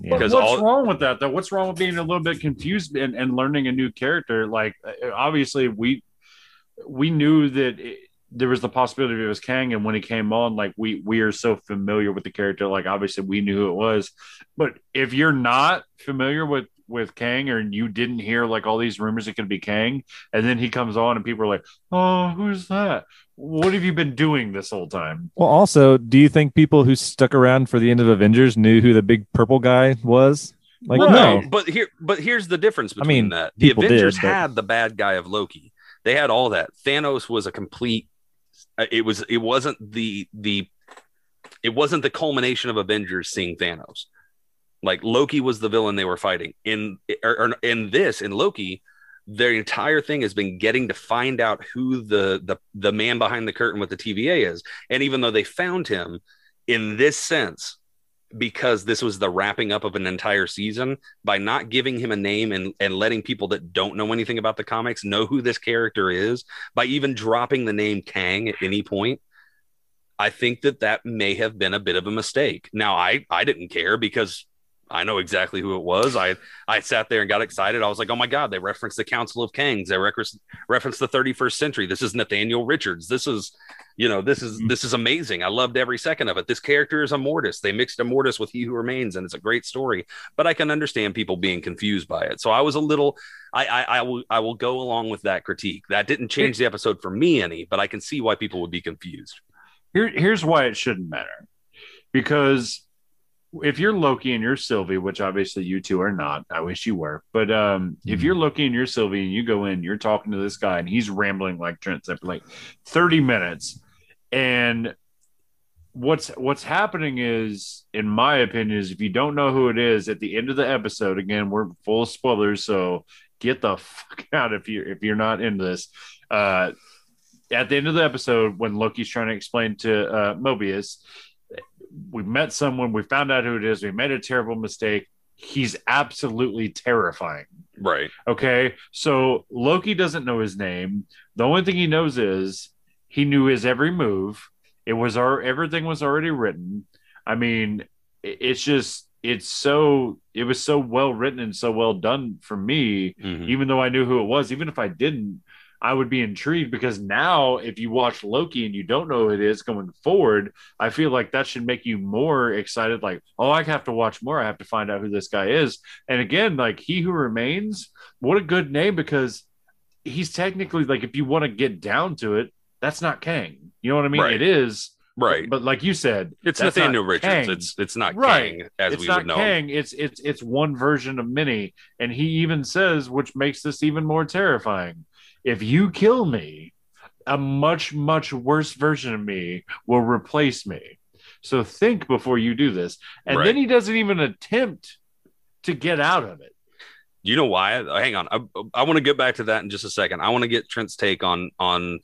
Yeah. What's all... wrong with that, though? What's wrong with being a little bit confused and, and learning a new character? Like, obviously, we we knew that it, there was the possibility it was Kang, and when he came on, like, we we are so familiar with the character. Like, obviously, we knew who it was. But if you're not familiar with, with Kang, or you didn't hear, like, all these rumors it could be Kang, and then he comes on and people are like, oh, who's that? What have you been doing this whole time? Well, also, do you think people who stuck around for the end of Avengers knew who the big purple guy was? Like, right. no. But here, but here's the difference between I mean, that. The Avengers did, but... had the bad guy of Loki. They had all that. Thanos was a complete. It was. It wasn't the the. It wasn't the culmination of Avengers seeing Thanos. Like, Loki was the villain they were fighting in. Or, or in this, in Loki. Their entire thing has been getting to find out who the, the the man behind the curtain with the T V A is. And even though they found him in this sense, because this was the wrapping up of an entire season, by not giving him a name and, and letting people that don't know anything about the comics know who this character is, by even dropping the name Kang at any point, I think that that may have been a bit of a mistake. Now, I, I didn't care because... I know exactly who it was. I, I sat there and got excited. I was like, oh my God, they referenced the Council of Kings. They referenced referenced the thirty-first century. This is Nathaniel Richards. This is, you know, this is, this is amazing. I loved every second of it. This character is Immortus. They mixed Immortus with He Who Remains, and it's a great story, but I can understand people being confused by it. So I was a little, I, I, I will, I will go along with that critique. That didn't change the episode for me any, but I can see why people would be confused. Here, here's why it shouldn't matter. Because if you're Loki and you're Sylvie, which obviously you two are not, I wish you were, but um, mm-hmm. if you're Loki and you're Sylvie and you go in, you're talking to this guy and he's rambling, like Trent said, for like thirty minutes. And what's, what's happening is, in my opinion, is if you don't know who it is at the end of the episode, again, we're full of spoilers, so get the fuck out if you're, if you're not into this. Uh, at the end of the episode, when Loki's trying to explain to uh, Mobius we met someone, we found out who it is, we made a terrible mistake. He's absolutely terrifying. Right. Okay. So Loki doesn't know his name. The only thing he knows is he knew his every move. It was our, everything was already written. I mean, it's just, it's so, it was so well written and so well done for me, mm-hmm. even though I knew who it was, even if I didn't, I would be intrigued, because now if you watch Loki and you don't know who it is going forward, I feel like that should make you more excited. Like, oh, I have to watch more. I have to find out who this guy is. And again, like He Who Remains, what a good name, because he's technically, like, if you want to get down to it, that's not Kang. You know what I mean? Right. It is. Right. But like you said, it's Nathaniel Richards. Kang. It's it's not right. Kang as it's we not would know. Kang. It's it's it's one version of many. And he even says, which makes this even more terrifying, if you kill me, a much, much worse version of me will replace me. So think before you do this. And right. then he doesn't even attempt to get out of it. You know why? Hang on. I, I want to get back to that in just a second. I want to get Trent's take on on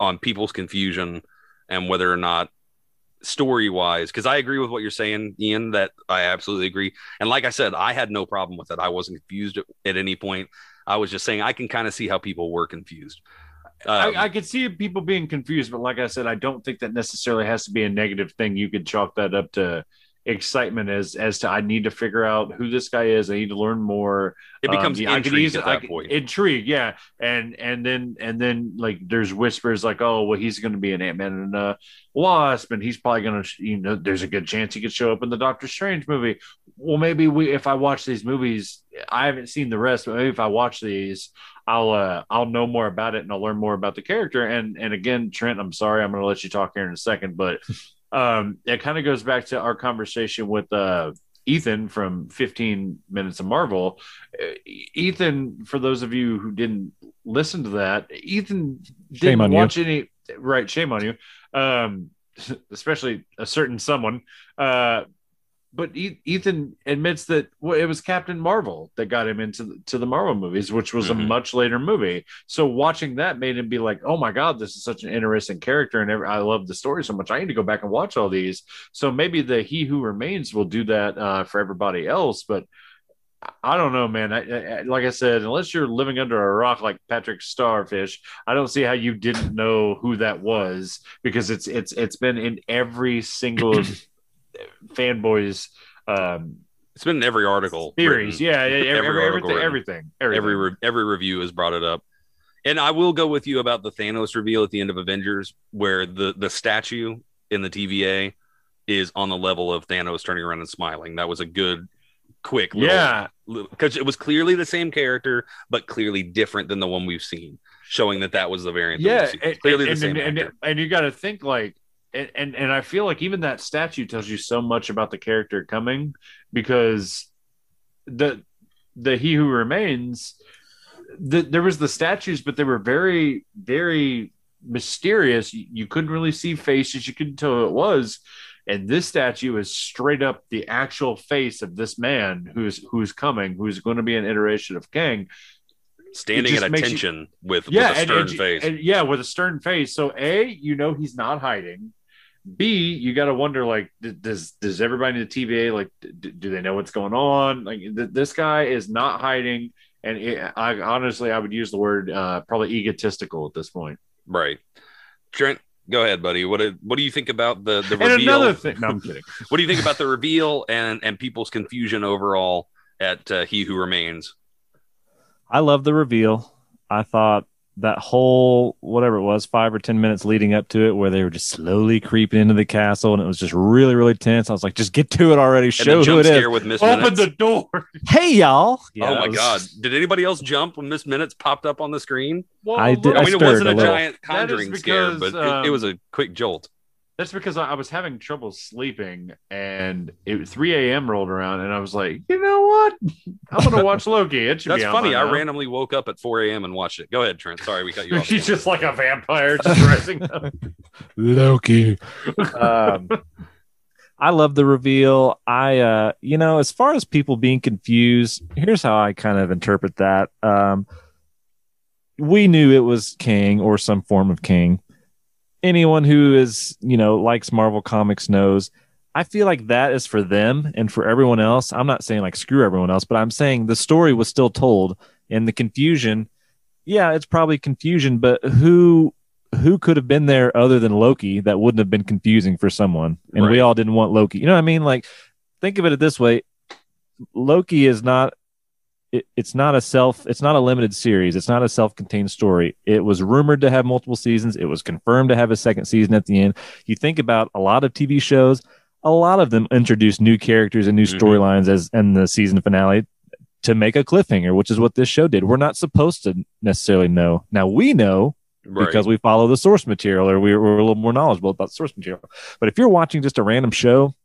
on people's confusion and whether or not story-wise, because I agree with what you're saying, Ian, that I absolutely agree. And like I said, I had no problem with it. I wasn't confused at, at any point. I was just saying I can kind of see how people were confused. Um, I, I could see people being confused, but like I said, I don't think that necessarily has to be a negative thing. You could chalk that up to excitement as as to I need to figure out who this guy is. I need to learn more. It becomes um, yeah, intrigue I could easily, at that I, point. Intrigue, yeah. And and then and then like there's whispers like, oh well, he's going to be an Ant-Man and a Wasp, and he's probably going to, you know, there's a good chance he could show up in the Doctor Strange movie. Well, maybe we if I watch these movies, I haven't seen the rest, but maybe if I watch these, I'll uh, I'll know more about it and I'll learn more about the character. And and again, Trent, I'm sorry, I'm going to let you talk here in a second, but. Um, it kind of goes back to our conversation with uh, Ethan from fifteen minutes of Marvel. Uh, Ethan, for those of you who didn't listen to that, Ethan didn't watch you. any. Right, shame on you. Um, especially a certain someone. Uh, but e- Ethan admits that well, it was Captain Marvel that got him into the, to the Marvel movies, which was mm-hmm. a much later movie. So watching that made him be like, oh my God, this is such an interesting character. And every, I love the story so much. I need to go back and watch all these. So maybe the He Who Remains will do that uh, for everybody else. But I don't know, man. I, I, like I said, unless you're living under a rock like Patrick Starfish, I don't see how you didn't know who that was, because it's it's it's been in every single... fanboys um it's been in every article theories written. yeah every, every article everything, everything everything every re- every review has brought it up. And I will go with you about the Thanos reveal at the end of Avengers, where the the statue in the T V A is on the level of Thanos turning around and smiling. That was a good quick little, yeah because it was clearly the same character but clearly different than the one we've seen, showing that that was the variant yeah and, clearly and, the same and, and, and you got to think like And, and and I feel like even that statue tells you so much about the character coming, because the the He Who Remains, the, there was the statues, but they were very, very mysterious. You, you couldn't really see faces. You couldn't tell who it was. And this statue is straight up the actual face of this man who's who's coming, who's going to be an iteration of Kang. Standing at attention you, with, yeah, with a stern and, and, face. And, yeah, with a stern face. So A, you know he's not hiding. B, you got to wonder, like, does does everybody in the T V A, like, d- do they know what's going on? Like, th- this guy is not hiding. And it, I honestly, I would use the word uh, probably egotistical at this point. Right. Trent, go ahead, buddy. What do, what do you think about the, the reveal? And another thing. No, I'm kidding. What do you think about the reveal and, and people's confusion overall at uh, He Who Remains? I love the reveal. I thought that whole, whatever it was, five or ten minutes leading up to it, where they were just slowly creeping into the castle, and it was just really, really tense. I was like, just get to it already. Show who it is. With Miss Open Minutes. The door. Hey, y'all. Yeah, oh, my was... God. Did anybody else jump when Miss Minutes popped up on the screen? Well, I, did, I mean, I it wasn't a, a giant conjuring because, scare, but um, it, it was a quick jolt. That's because I was having trouble sleeping, and it three a.m. rolled around, and I was like, you know what? I'm going to watch Loki. It should That's be funny. I now. randomly woke up at four a.m. and watched it. Go ahead, Trent. Sorry, we cut you off. She's again. Just like a vampire just dressing up. Loki. Um, I love the reveal. I, uh, you know, as far as people being confused, here's how I kind of interpret that. Um, we knew it was Kang or some form of Kang. Anyone who is, you know, likes Marvel Comics knows I feel like that is for them and for everyone else. I'm not saying like screw everyone else, but I'm saying the story was still told, and the confusion. Yeah, it's probably confusion, but who who could have been there other than Loki that wouldn't have been confusing for someone? And right. we all didn't want Loki. You know what I mean? Like, think of it this way: Loki is not. It, it's not a self. It's not a limited series. It's not a self-contained story. It was rumored to have multiple seasons. It was confirmed to have a second season at the end. You think about a lot of T V shows. A lot of them introduce new characters and new mm-hmm. storylines as in the season finale to make a cliffhanger, which is what this show did. We're not supposed to necessarily know. Now we know right. because we follow the source material, or we're, we're a little more knowledgeable about source material. But if you're watching just a random show,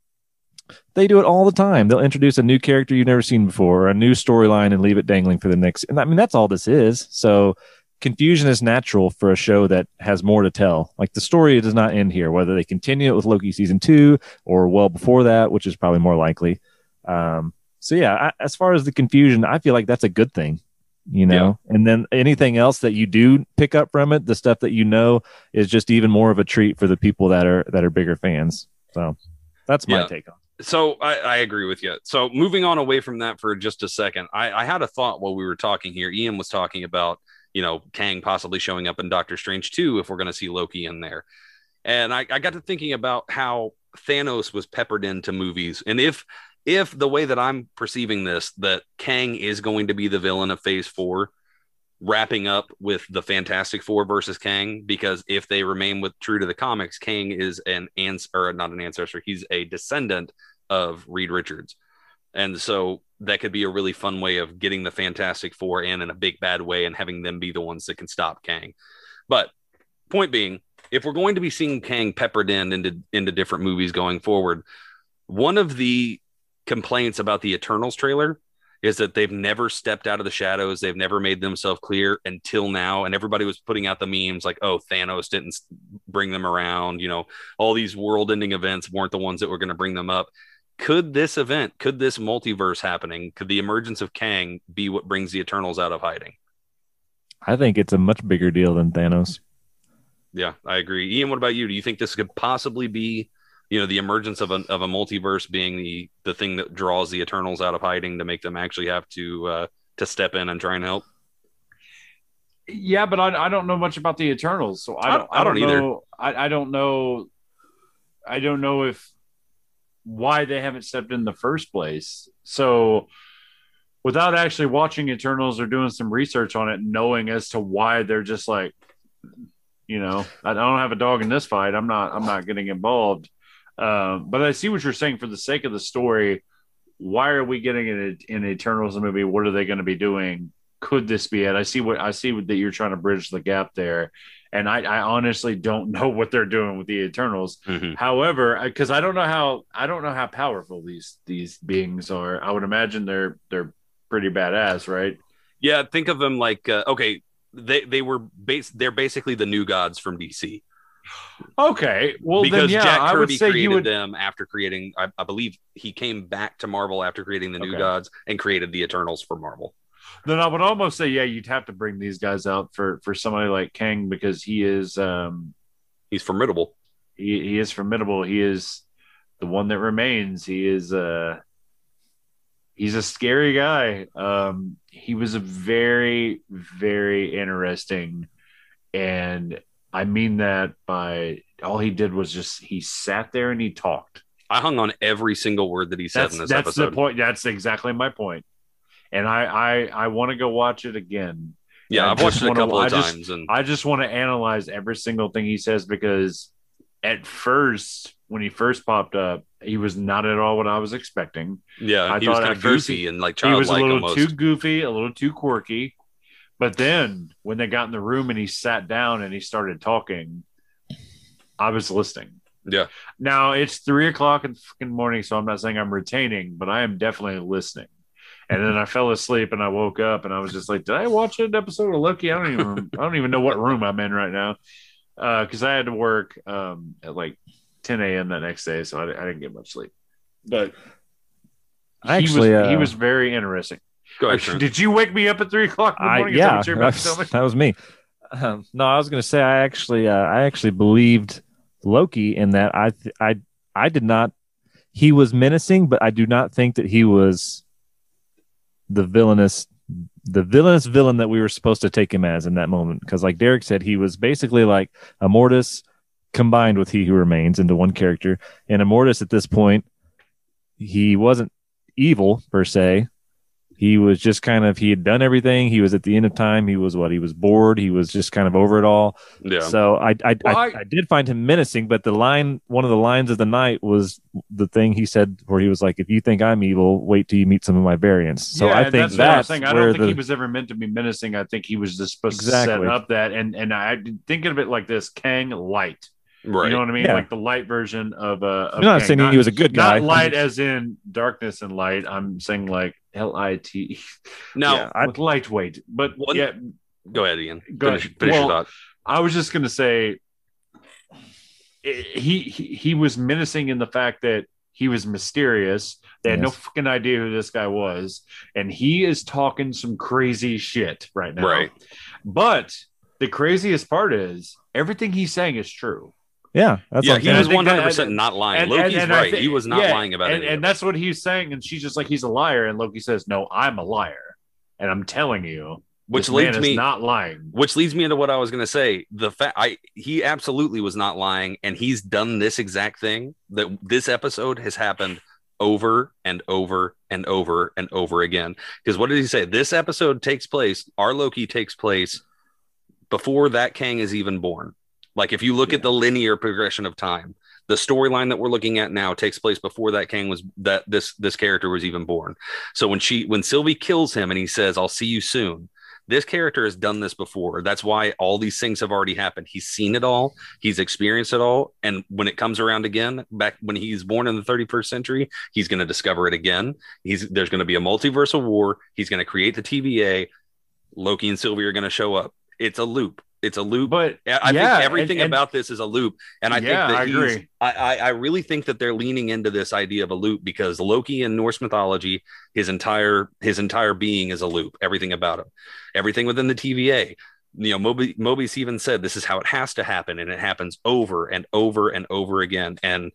they do it all the time. They'll introduce a new character you've never seen before, or a new storyline, and leave it dangling for the next. And I mean, that's all this is. So confusion is natural for a show that has more to tell. Like, the story does not end here, whether they continue it with Loki season two or well before that, which is probably more likely. Um, so yeah, I, as far as the confusion, I feel like that's a good thing, you know, yeah. and then anything else that you do pick up from it, the stuff that, you know, is just even more of a treat for the people that are, that are bigger fans. So that's my yeah. take on it. So I, I agree with you. So moving on away from that for just a second, I, I had a thought while we were talking here. Ian was talking about, you know, Kang possibly showing up in Doctor Strange two if we're going to see Loki in there. And I, I got to thinking about how Thanos was peppered into movies. And if if the way that I'm perceiving this, that Kang is going to be the villain of Phase four, wrapping up with the Fantastic Four versus Kang, because if they remain with true to the comics, Kang is an ans- or not an ancestor, he's a descendant of Reed Richards. And so that could be a really fun way of getting the Fantastic Four in in a big bad way and having them be the ones that can stop Kang. But point being, if we're going to be seeing Kang peppered in into, into different movies going forward, one of the complaints about the Eternals trailer is that they've never stepped out of the shadows. They've never made themselves clear until now. And everybody was putting out the memes like, oh, Thanos didn't bring them around. You know, all these world ending events weren't the ones that were going to bring them up. Could this event, could this multiverse happening, could the emergence of Kang be what brings the Eternals out of hiding? I think it's a much bigger deal than Thanos. Yeah, I agree. Ian, what about you? Do you think this could possibly be, you know, the emergence of a, of a multiverse being the, the thing that draws the Eternals out of hiding to make them actually have to uh, to step in and try and help? Yeah, but I, I don't know much about the Eternals, so I don't. I, I don't, I don't either. Know, I, I don't know. I don't know if. Why they haven't stepped in the first place. So without actually watching Eternals or doing some research on it, knowing as to why they're just like, you know, I don't have a dog in this fight. I'm not, I'm not getting involved. Um, but I see what you're saying. For the sake of the story, why are we getting an, an Eternals movie? What are they going to be doing? Could this be it? I see what I see that you're trying to bridge the gap there. And I, I honestly don't know what they're doing with the Eternals. Mm-hmm. However, because I, I don't know how I don't know how powerful these these beings are. I would imagine they're they're pretty badass, right? Yeah, think of them like uh, okay, they they were base. They're basically the new gods from D C. Okay, well because then, yeah, Jack Kirby I would say created you would... them after creating. I, I believe he came back to Marvel after creating the new okay. gods and created the Eternals for Marvel. Then I would almost say, yeah, you'd have to bring these guys out for, for somebody like Kang, because he is... Um, he's formidable. He, he is formidable. He is the one that remains. He is... Uh, he's a scary guy. Um, he was a very, very interesting... And I mean that by... All he did was just... He sat there and he talked. I hung on every single word that he said that's, in this that's episode. That's the point. That's exactly my point. And I, I, I want to go watch it again. Yeah, I've watched it a couple of times. And I just want to analyze every single thing he says, because at first, when he first popped up, he was not at all what I was expecting. Yeah, he was kind of goofy and like childlike. He was a little too goofy, a little too quirky. But then when they got in the room and he sat down and he started talking, I was listening. Yeah. Now it's three o'clock in the fucking morning, so I'm not saying I'm retaining, but I am definitely listening. And then I fell asleep and I woke up and I was just like, did I watch an episode of Loki? I don't even I don't even know what room I'm in right now, because uh, I had to work um, at like ten a.m. that next day, so I, I didn't get much sleep. But he actually was, uh, he was very interesting. Go ahead, Trent. Did you wake me up at three o'clock in the morning? I, yeah, that was, that was me. Um, no, I was going to say I actually uh, I actually believed Loki in that I th- I I did not. he was menacing, but I do not think that he was the villainous the villainous villain that we were supposed to take him as in that moment. Because like Derek said, he was basically like Immortus combined with He Who Remains into one character. And Immortus at this point, he wasn't evil per se. He was just kind of, he had done everything. He was at the end of time. He was what? He was bored. He was just kind of over it all. Yeah. So I I, well, I, I I did find him menacing, but the line, one of the lines of the night was the thing he said where he was like, if you think I'm evil, wait till you meet some of my variants. So yeah, I think that's, that's I, I don't think the, he was ever meant to be menacing. I think he was just supposed exactly. to set up that. And, and I thinking of it like this, Kang Light. Right. You know what I mean? Yeah. Like the light version of, uh, of I'm not Kang. saying not, he was a good guy. Not light as in darkness and light. I'm saying like L I T No, yeah, I, lightweight. But one, yeah, go ahead, Ian. Go finish, ahead. finish well, your thought. I was just going to say he, he he was menacing in the fact that he was mysterious. They had yes. no fucking idea who this guy was, and he is talking some crazy shit right now. Right. But the craziest part is everything he's saying is true. Yeah, that's yeah, like, he was one hundred percent not lying. And, Loki's and, and right; th- he was not yeah, lying about it, and, and that's what he's saying. And she's just like, he's a liar, and Loki says, "No, I'm a liar, and I'm telling you, which this leads man me is not lying." Which leads me into what I was going to say. The fact I he absolutely was not lying, and he's done this exact thing that this episode has happened over and over and over and over again. Because what did he say? This episode takes place. Our Loki takes place before that Kang is even born. Like, if you look yeah. at the linear progression of time, the storyline that we're looking at now takes place before that Kang was that this this character was even born. So when she when Sylvie kills him and he says, "I'll see you soon," this character has done this before. That's why all these things have already happened. He's seen it all. He's experienced it all. And when it comes around again, back when he's born in the thirty-first century, he's going to discover it again. He's there's going to be a multiversal war. He's going to create the T V A. Loki and Sylvie are going to show up. It's a loop. It's a loop, but I yeah, think everything and, and, about this is a loop, and I yeah, think that I he's, agree. I, I, I really think that they're leaning into this idea of a loop because Loki in Norse mythology, his entire his entire being is a loop. Everything about him, everything within the T V A. You know, Mobi, Mobius even said this is how it has to happen, and it happens over and over and over again. And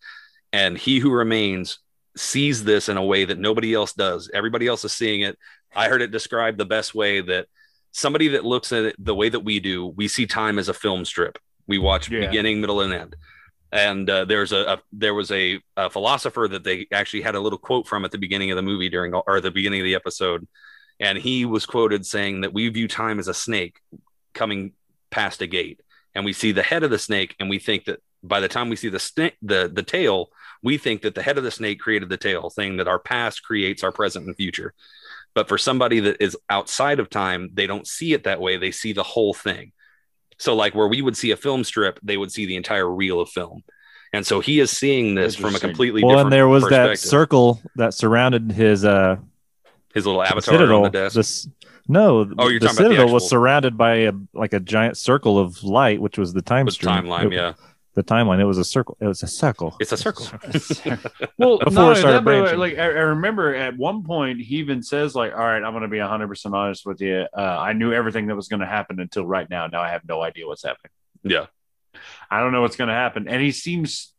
and He Who Remains sees this in a way that nobody else does. Everybody else is seeing it. I heard it described the best way that. Somebody that looks at it the way that we do, we see time as a film strip. We watch yeah. beginning, middle, and end. And uh, there's a, a there was a, a philosopher that they actually had a little quote from at the beginning of the movie during or the beginning of the episode, and he was quoted saying that we view time as a snake coming past a gate, and we see the head of the snake, and we think that by the time we see the sna- the the tail, we think that the head of the snake created the tail, saying that our past creates our present and future. But for somebody that is outside of time, they don't see it that way. They see the whole thing. So like where we would see a film strip, they would see the entire reel of film. And so he is seeing this from a completely well, different perspective. Well, and there was that circle that surrounded his... Uh, his little avatar citadel, on the desk. This, no, oh, you're the talking citadel about the was surrounded by a like a giant circle of light, which was the time stream. Timeline, it, yeah. The timeline. It was a circle. It was a circle. It's a circle. Well, before it started branching. Like I, I remember at one point he even says, like, all right, I'm going to be one hundred percent honest with you. Uh, I knew everything that was going to happen until right now. Now I have no idea what's happening. Yeah. I don't know what's going to happen. And he seems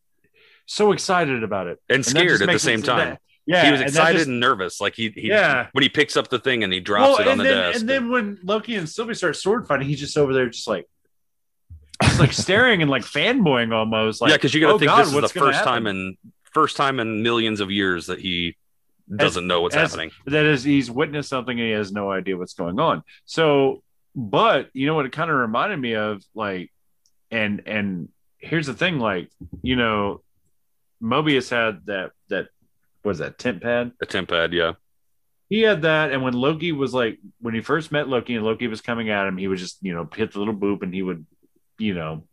so excited about it. And, and scared at the same time. That, yeah. He was excited and, just, and nervous. Like he, he yeah. when he picks up the thing and he drops well, it on the then, desk. And then when Loki and Sylvie start sword fighting, he's just over there just like, it's like staring and like fanboying almost. Like, yeah, because you got to oh think God, this is the first happen? time in first time in millions of years that he doesn't as, know what's as, happening. That is, he's witnessed something and he has no idea what's going on. So, but you know what? It kind of reminded me of like, and and here's the thing, like you know, Mobius had that that what was that tent pad? A tent pad, yeah. He had that, and when Loki was like, when he first met Loki and Loki was coming at him, he would just you know hit the little boop and he would. You know,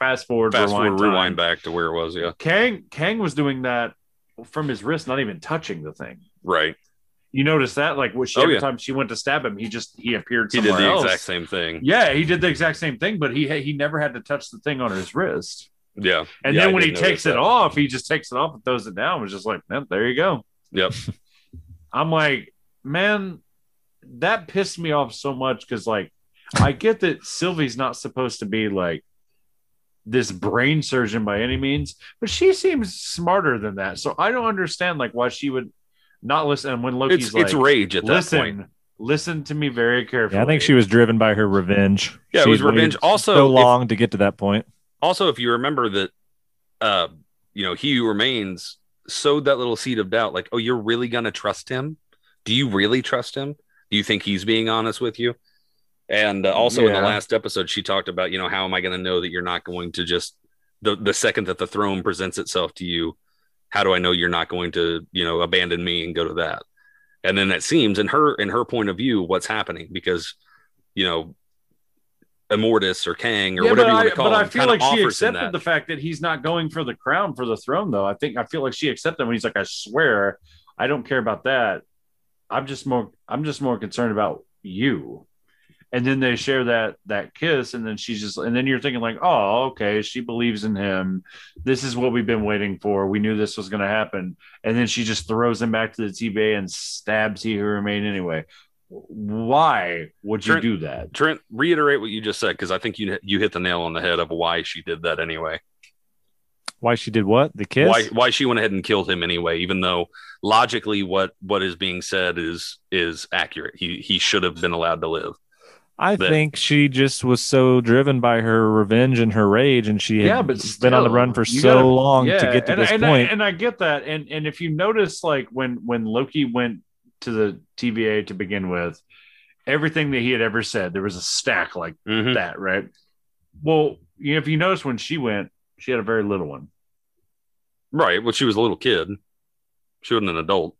fast forward, fast rewind, forward, rewind back to where it was. Yeah, Kang Kang was doing that from his wrist, not even touching the thing. Right. You notice that, like, well, she, oh, every yeah. time she went to stab him, he just he appeared. Somewhere he did the else. exact same thing. Yeah, he did the exact same thing, but he he never had to touch the thing on his wrist. Yeah, and yeah, then I when he takes it that. off, he just takes it off and throws it down. It was just like, man, there you go. Yep. I'm like, man, that pissed me off so much because, like. I get that Sylvie's not supposed to be like this brain surgeon by any means, but she seems smarter than that. So I don't understand like why she would not listen. And when Loki's it's, like, it's rage at listen, that point. Listen to me very carefully. Yeah, I think she was driven by her revenge. Yeah, she it was revenge. Also, so long if, to get to that point. Also, if you remember that, uh, you know, He Who Remains sowed that little seed of doubt. Like, oh, you're really gonna trust him? Do you really trust him? Do you think he's being honest with you? And uh, also yeah. in the last episode, she talked about, you know, how am I going to know that you're not going to just the, the second that the throne presents itself to you? How do I know you're not going to, you know, abandon me and go to that? And then that seems in her in her point of view, what's happening, because, you know, Immortus or Kang or yeah, whatever you want to call it. But him, I feel like she accepted the fact that he's not going for the crown for the throne, though. I think I feel like she accepted when he's like, I swear, I don't care about that. I'm just more I'm just more concerned about you. And then they share that that kiss, and then she's just, and then you're thinking like, oh, okay, she believes in him. This is what we've been waiting for. We knew this was going to happen. And then she just throws him back to the T V A and stabs He Who Remains anyway. Why would you Trent, do that? Trent, reiterate what you just said, because I think you you hit the nail on the head of why she did that anyway. Why she did what? The kiss? Why why she went ahead and killed him anyway, even though logically what what is being said is is accurate. He he should have been allowed to live. I that. think she just was so driven by her revenge and her rage, and she had yeah, but still, been on the run for so gotta, long yeah. to get to and, this and point. I, and I get that. And and if you notice, like when when Loki went to the T V A to begin with, everything that he had ever said, there was a stack like mm-hmm. that, right? Well, you know, if you notice when she went, she had a very little one. Right. Well, she was a little kid. She wasn't an adult.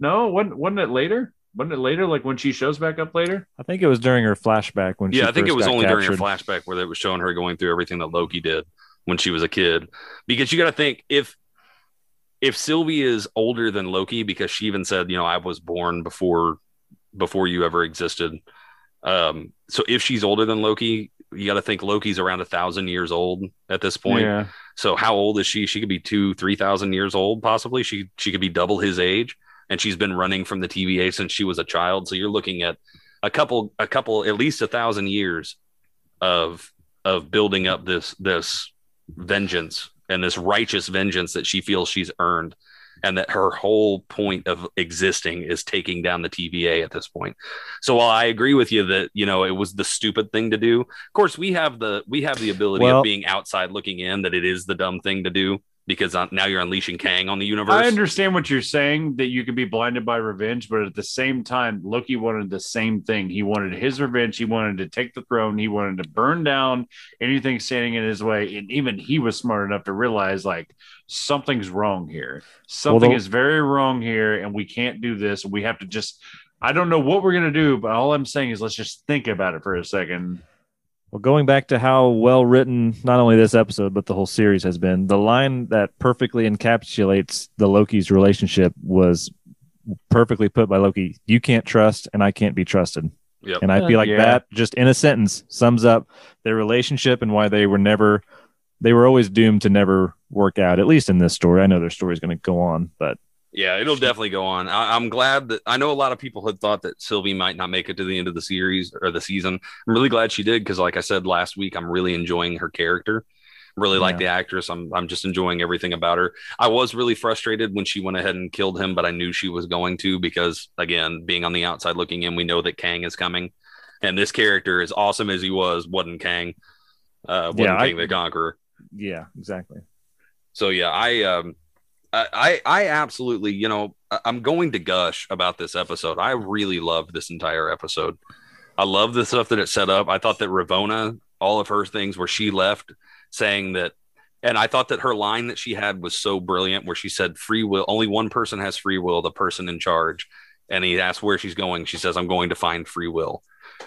No, wasn't wasn't it later? Wasn't it later, like when she shows back up later? I think it was during her flashback when yeah, she Yeah, I think first it was only captured. during her flashback where it was showing her going through everything that Loki did when she was a kid. Because you got to think, if if Sylvie is older than Loki, because she even said, you know, I was born before before you ever existed. Um, so if she's older than Loki, you got to think Loki's around a thousand years old at this point. Yeah. So how old is she? She could be two, three thousand years old, possibly. She she could be double his age. And she's been running from the T V A since she was a child. So you're looking at a couple, a couple, at least a thousand years of of building up this this vengeance and this righteous vengeance that she feels she's earned, and that her whole point of existing is taking down the T V A at this point. So while I agree with you that, you know, it was the stupid thing to do, of course we have the we have the ability well, of being outside looking in that it is the dumb thing to do. Because now you're unleashing Kang on the universe. I understand what you're saying, that you could be blinded by revenge, but at the same time, Loki wanted the same thing. He wanted his revenge. He wanted to take the throne. He wanted to burn down anything standing in his way. And even he was smart enough to realize, like, something's wrong here. Something well, is very wrong here, and we can't do this. We have to just, I don't know what we're going to do, but all I'm saying is let's just think about it for a second. Well, going back to how well written not only this episode but the whole series has been, the line that perfectly encapsulates the Loki's relationship was perfectly put by Loki: "You can't trust, and I can't be trusted." Yep. And I feel like yeah. that, just in a sentence, sums up their relationship and why they were never, they were always doomed to never work out. At least in this story, I know their story is going to go on, but yeah, it'll definitely go on. I- I'm glad that I know a lot of people had thought that Sylvie might not make it to the end of the series or the season. I'm really glad she did, because like I said last week, I'm really enjoying her character. Really like yeah. the actress. I'm I'm just enjoying everything about her. I was really frustrated when she went ahead and killed him, but I knew she was going to, because again, being on the outside looking in, we know that Kang is coming. And this character, as awesome as he was, wasn't Kang. Uh, wasn't yeah, Kang I, the Conqueror. Yeah, exactly. So yeah, I... Um, I, I absolutely, you know, I'm going to gush about this episode. I really loved this entire episode. I love the stuff that it set up. I thought that Ravonna, all of her things where she left saying that, and I thought that her line that she had was so brilliant, where she said free will, only one person has free will, the person in charge. And he asked where she's going. She says, I'm going to find free will,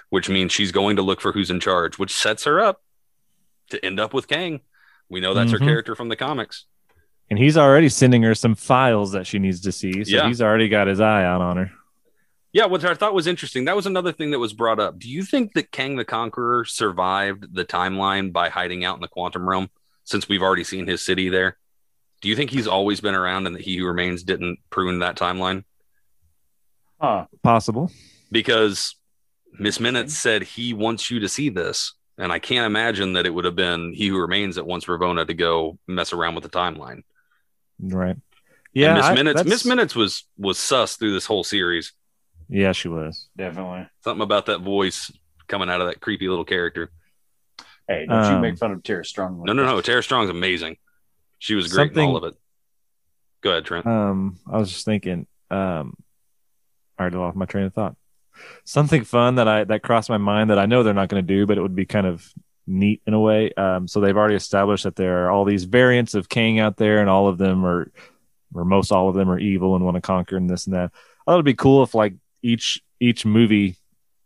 which means she's going to look for who's in charge, which sets her up to end up with Kang. We know that's mm-hmm. her character from the comics. And he's already sending her some files that she needs to see. So yeah. he's already got his eye out on her. Yeah, which I thought was interesting. That was another thing that was brought up. Do you think that Kang the Conqueror survived the timeline by hiding out in the quantum realm, since we've already seen his city there? Do you think he's always been around and that He Who Remains didn't prune that timeline? Uh, Possible. Because Miss Minutes said he wants you to see this. And I can't imagine that it would have been He Who Remains that wants Ravonna to go mess around with the timeline. Right. Yeah. Miss Minutes, Miss Minutes was was sus through this whole series. Yeah, she was. Definitely. Something about that voice coming out of that creepy little character. Hey, don't um, you make fun of Tara Strong. Like no, no, no. Tara Strong's amazing. She was great in all of it. Go ahead, Trent. Um, I was just thinking, um, I already lost my train of thought. Something fun that I that crossed my mind that I know they're not going to do, but it would be kind of neat in a way. Um, so they've already established that there are all these variants of Kang out there, and all of them are, or most all of them are evil and want to conquer and this and that. I thought it'd be cool if like each each movie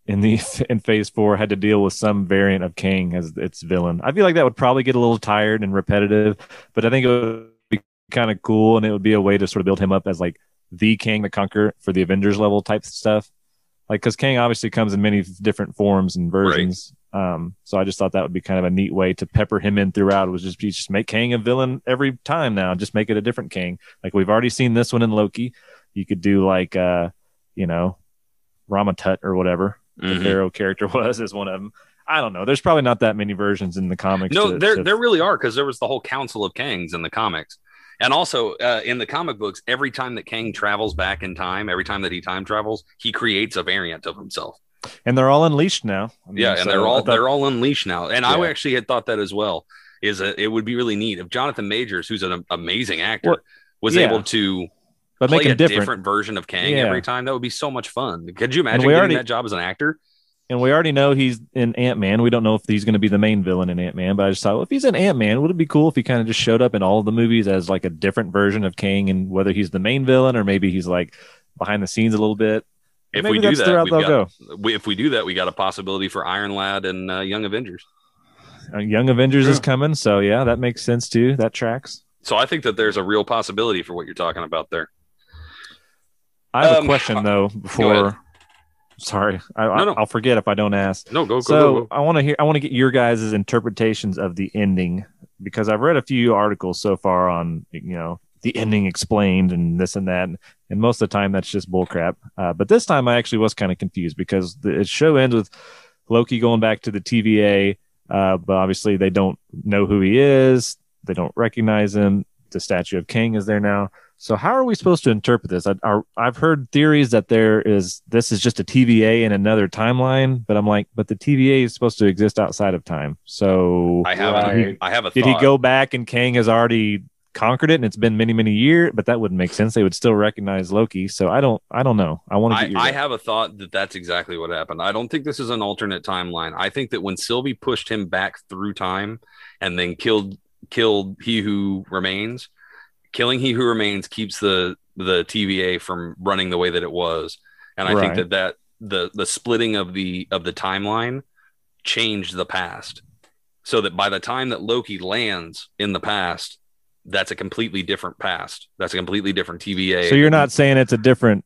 in the in Phase Four had to deal with some variant of Kang as its villain. I feel like that would probably get a little tired and repetitive, but I think it would be kind of cool, and it would be a way to sort of build him up as like the Kang the Conqueror for the Avengers level type stuff. Like, because Kang obviously comes in many different forms and versions. Right. Um, so I just thought that would be kind of a neat way to pepper him in throughout. It was just, just make Kang a villain every time now. Just make it a different Kang. Like, we've already seen this one in Loki. You could do, like, uh, you know, Rama Tut or whatever mm-hmm. the Pharaoh character was as one of them. I don't know. There's probably not that many versions in the comics. No, to, there, to... there really are, because there was the whole Council of Kangs in the comics. And also, uh, in the comic books, every time that Kang travels back in time, every time that he time travels, he creates a variant of himself. And they're all unleashed now. I mean, yeah, and so they're all thought... they're all unleashed now. And yeah. I actually had thought that as well. Is a, it would be really neat if Jonathan Majors, who's an amazing actor, well, was yeah. able to but play make a different. different version of Kang yeah. every time. That would be so much fun. Could you imagine getting already... that job as an actor? And we already know he's in Ant-Man. We don't know if he's going to be the main villain in Ant-Man, but I just thought, well, if he's in Ant-Man, would it be cool if he kind of just showed up in all of the movies as like a different version of Kang, and whether he's the main villain or maybe he's like behind the scenes a little bit. If we do that, we've got, we, if we do that, we got a possibility for Iron Lad and uh, Young Avengers. Uh, Young Avengers yeah. is coming, so yeah, that makes sense too. That tracks. So I think that there's a real possibility for what you're talking about there. I have um, a question though before. Sorry, I, no, no. I'll forget if I don't ask. No, go, go, so go, go, go. I want to hear. I want to get your guys' interpretations of the ending, because I've read a few articles so far on, you know, the ending explained and this and that, and most of the time that's just bullcrap. Uh, but this time I actually was kind of confused, because the show ends with Loki going back to the T V A, uh, but obviously they don't know who he is. They don't recognize him. The statue of Kang is there now. So how are we supposed to interpret this? I, I, I've heard theories that there is this is just a T V A in another timeline, but I'm like, but the T V A is supposed to exist outside of time. So I have right. a, I have a thought. Did he go back and Kang has already conquered it, and it's been many many years? But that wouldn't make sense. They would still recognize Loki. So I don't I don't know. I want to. I, I have a thought that that's exactly what happened. I don't think this is an alternate timeline. I think that when Sylvie pushed him back through time and then killed killed He Who Remains. Killing He Who Remains keeps the the T V A from running the way that it was, and I right. think that, that the the splitting of the of the timeline changed the past, so that by the time that Loki lands in the past, that's a completely different past. That's a completely different T V A. So you're not saying it's a different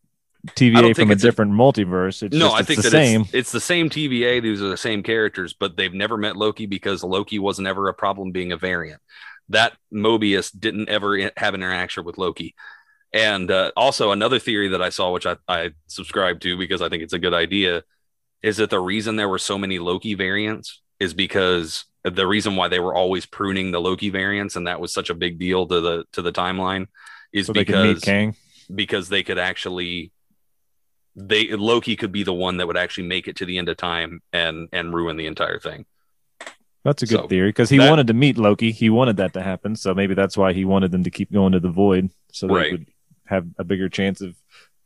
T V A from a different a, multiverse. It's no, just, I think it's the that same. It's, it's the same T V A. These are the same characters, but they've never met Loki, because Loki was never a problem being a variant. That Mobius didn't ever have interaction with Loki. And uh, also another theory that I saw, which I, I subscribe to because I think it's a good idea, is that the reason there were so many Loki variants is because the reason why they were always pruning the Loki variants, and that was such a big deal to the to the timeline, is so because, Kang. because they could actually, they Loki could be the one that would actually make it to the end of time and and ruin the entire thing. That's a good so theory, because he that, wanted to meet Loki. He wanted that to happen, so maybe that's why he wanted them to keep going to the void, so they right. would have a bigger chance of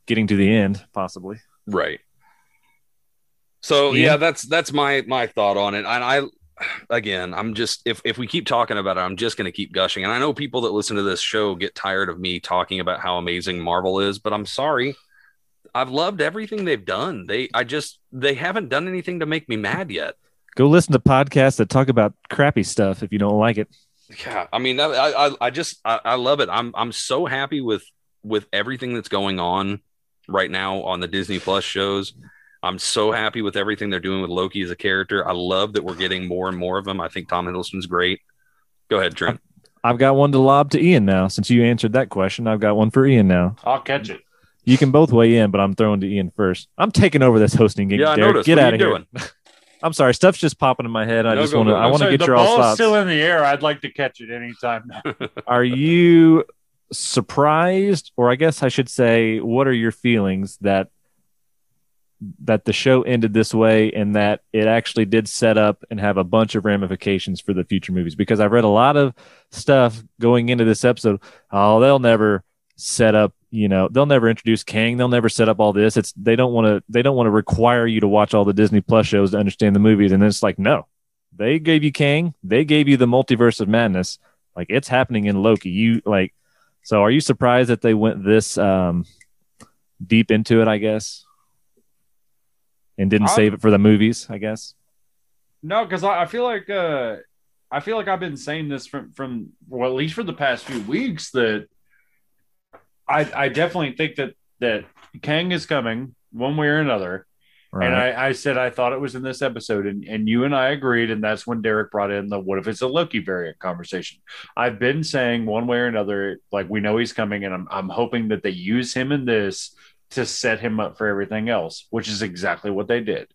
getting to the end, possibly. Right. So yeah, yeah that's that's my my thought on it. And I, again, I'm just if if we keep talking about it, I'm just going to keep gushing. And I know people that listen to this show get tired of me talking about how amazing Marvel is, but I'm sorry, I've loved everything they've done. They I just they haven't done anything to make me mad yet. Go listen to podcasts that talk about crappy stuff if you don't like it. Yeah, I mean, I, I, I just, I, I love it. I'm, I'm so happy with, with everything that's going on right now on the Disney Plus shows. I'm so happy with everything they're doing with Loki as a character. I love that we're getting more and more of them. I think Tom Hiddleston's great. Go ahead, Trent. I've got one to lob to Ian now. Since you answered that question, I've got one for Ian now. I'll catch it. You can both weigh in, but I'm throwing to Ian first. I'm taking over this hosting gig. Yeah, I Derek. noticed. Get what out of here. Doing? I'm sorry, stuff's just popping in my head. I no, just want to. I want to get your all thoughts. The ball's still in the air. I'd like to catch it anytime now. Are you surprised, or I guess I should say, what are your feelings that that the show ended this way, and that it actually did set up and have a bunch of ramifications for the future movies? Because I've read a lot of stuff going into this episode. Oh, they'll never set up. You know, they'll never introduce Kang. They'll never set up all this. It's they don't want to. They don't want to require you to watch all the Disney Plus shows to understand the movies. And then it's like, no, they gave you Kang. They gave you the Multiverse of Madness. Like, it's happening in Loki. You like. So, are you surprised that they went this um, deep into it? I guess, and didn't I'm, save it for the movies. I guess. No, because I, I feel like uh, I feel like I've been saying this from from well, at least for the past few weeks that. I, I definitely think that, that Kang is coming one way or another. Right. And I, I said I thought it was in this episode, and, and you and I agreed, and that's when Derek brought in the what if it's a Loki variant conversation. I've been saying one way or another, like, we know he's coming, and I'm I'm hoping that they use him in this to set him up for everything else, which is exactly what they did.